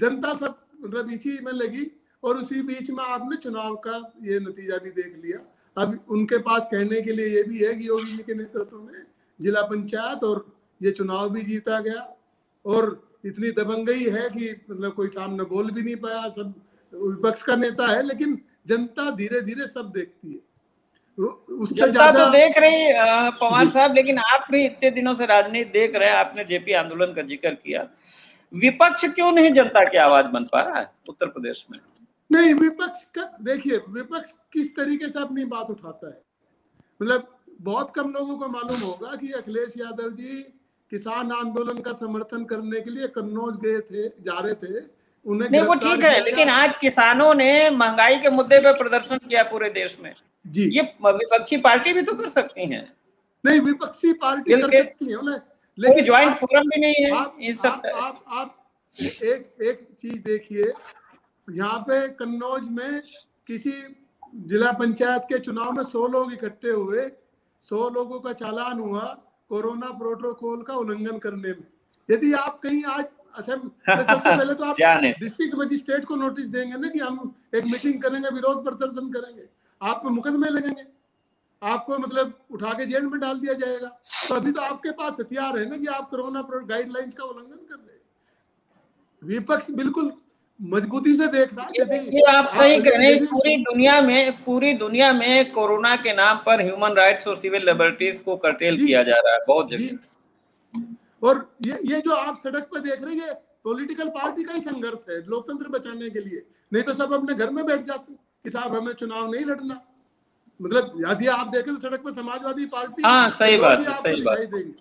जनता सब मतलब इसी में लगी, और उसी बीच में आपने चुनाव का ये नतीजा भी देख लिया। अब उनके पास कहने के लिए ये भी है कि योगी जी के नेतृत्व में जिला पंचायत और ये चुनाव भी जीता गया, और इतनी दबंगई है कि मतलब कोई सामने बोल भी नहीं पाया, सब विपक्ष का नेता है, लेकिन जनता धीरे धीरे सब देखती है, उससे जनता तो देख रही। पंवार साहब, लेकिन आप भी इतने दिनों से राजनीति देख रहे हैं, आपने जेपी आंदोलन का जिक्र किया, विपक्ष क्यों नहीं जनता की आवाज बन पा रहा है उत्तर प्रदेश में? नहीं, विपक्ष का देखिए, विपक्ष किस तरीके से अपनी बात उठाता है, मतलब बहुत कम लोगों को मालूम होगा कि अखिलेश यादव जी किसान आंदोलन का समर्थन करने के लिए कन्नौज गए थे, जा रहे थे, उन्हें वो ठीक है, लेकिन आज किसानों ने महंगाई के मुद्दे पर प्रदर्शन किया पूरे देश में जी। ये विपक्षी पार्टी भी तो कर सकती है। नहीं, विपक्षी पार्टी कर सकती है, लेकिन ज्वाइंट फोरम भी नहीं है। आप, इन सब आप, आप, आप एक एक चीज देखिए, यहाँ पे कन्नौज में किसी जिला पंचायत के चुनाव में सौ लोग इकट्ठे हुए, सौ लोगों का चालान हुआ कोरोना प्रोटोकॉल का उल्लंघन करने में। यदि आप कहीं आज सबसे पहले तो आप डिस्ट्रिक्ट मजिस्ट्रेट को नोटिस देंगे ना कि हम एक मीटिंग करेंगे, विरोध प्रदर्शन करेंगे, आप पे मुकदमे लगेंगे, आपको मतलब उठा के जेल में डाल दिया जाएगा। तो अभी तो आपके पास हथियार है ना कि आप कोरोना गाइडलाइंस का उल्लंघन कर रहे हैं। विपक्ष बिल्कुल मजबूती से देख रहा है। ये आप सही कह रहे हैं, पूरी दुनिया में पूरी दुनिया में कोरोना के नाम पर ह्यूमन राइट्स और सिविल लिबर्टीज को कर्टेल किया जा रहा है बहुत जगह। और ये ये जो आप सड़क पर देख रहे हैं, ये पॉलिटिकल पार्टी का ही संघर्ष है लोकतंत्र बचाने के लिए। नहीं तो सब अपने घर में बैठ जाते कि साहब हमें चुनाव नहीं लड़ना। मतलब यदि आप देखें तो सड़क पर समाजवादी पार्टी, हाँ सही बात है, सही बात।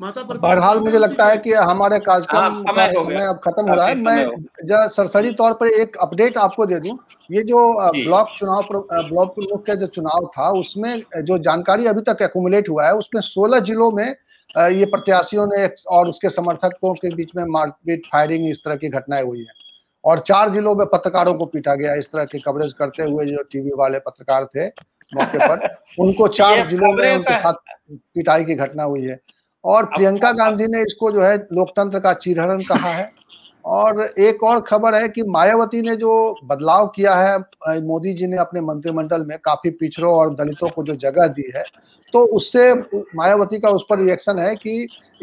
माता प्रसाद बहरहाल मुझे लगता है कि हमारे कार्यक्रम समय अब खत्म हो रहा है। मैं जरा सरसरी तौर पर एक अपडेट आपको दे दूं। ये जो ब्लॉक चुनाव, ब्लॉक प्रमुख का जो चुनाव था, उसमें जो जानकारी अभी तक एक्यूमुलेट हुआ है, उसमें सोलह जिलों में ये प्रत्याशियों ने और उसके समर्थकों के बीच में मारपीट, फायरिंग, इस तरह की घटनाएं हुई हैं, और चार जिलों में पत्रकारों को पीटा गया। इस तरह की कवरेज करते हुए जो टीवी वाले पत्रकार थे मौके पर, उनको चार जिलों में उनके साथ पिटाई की घटना हुई है। और प्रियंका गांधी ने इसको जो है लोकतंत्र का चीरहरण कहा है। और एक और खबर है कि मायावती ने जो बदलाव किया है, मोदी जी ने अपने मंत्रिमंडल में काफी पिछड़ों और दलितों को जो जगह दी है, तो उससे मायावती का उस पर रिएक्शन है कि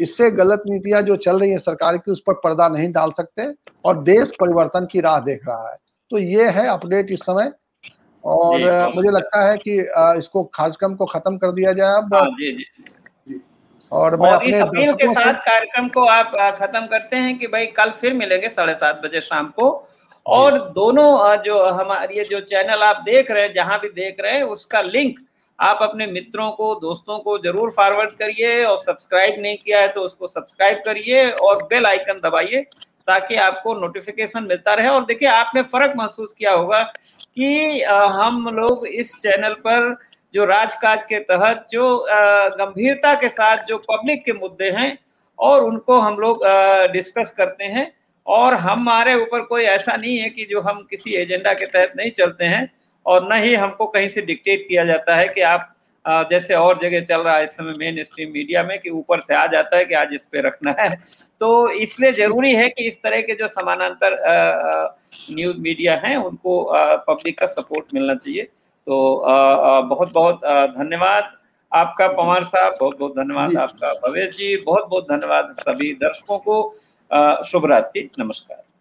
इससे गलत नीतियां जो चल रही हैं सरकार की, उस पर पर्दा नहीं डाल सकते, और देश परिवर्तन की राह देख रहा है। तो ये है अपडेट इस समय, और मुझे लगता है कि इसको कार्यक्रम को खत्म कर दिया जाए अब। और, और इस अपील के साथ कार्यक्रम को आप खत्म करते हैं कि भाई कल फिर मिलेंगे साढ़े सात बजे शाम को, और दोनों जो हमारे जो चैनल आप देख रहे हैं, जहां भी देख रहे हैं, उसका लिंक आप अपने मित्रों को, दोस्तों को जरूर फॉरवर्ड करिए, और सब्सक्राइब नहीं किया है तो उसको सब्सक्राइब करिए और बेल आइकन दबाइए ताकि आपको नोटिफिकेशन मिलता रहे। और देखिए, आपने फर्क महसूस किया होगा कि हम लोग इस चैनल पर जो राजकाज के तहत जो गंभीरता के साथ जो पब्लिक के मुद्दे हैं और उनको हम लोग डिस्कस करते हैं, और हमारे ऊपर कोई ऐसा नहीं है कि जो हम किसी एजेंडा के तहत नहीं चलते हैं, और न ही हमको कहीं से डिक्टेट किया जाता है कि आप जैसे और जगह चल रहा है इस समय मेन स्ट्रीम मीडिया में कि ऊपर से आ जाता है कि आज इस पे रखना है। तो इसलिए जरूरी है कि इस तरह के जो समानांतर न्यूज़ मीडिया हैं उनको पब्लिक का सपोर्ट मिलना चाहिए। तो आ, आ, बहुत बहुत धन्यवाद आपका पंवार साहब, बहुत बहुत धन्यवाद आपका भवेश जी, बहुत बहुत धन्यवाद सभी दर्शकों को। शुभ रात्रि, नमस्कार।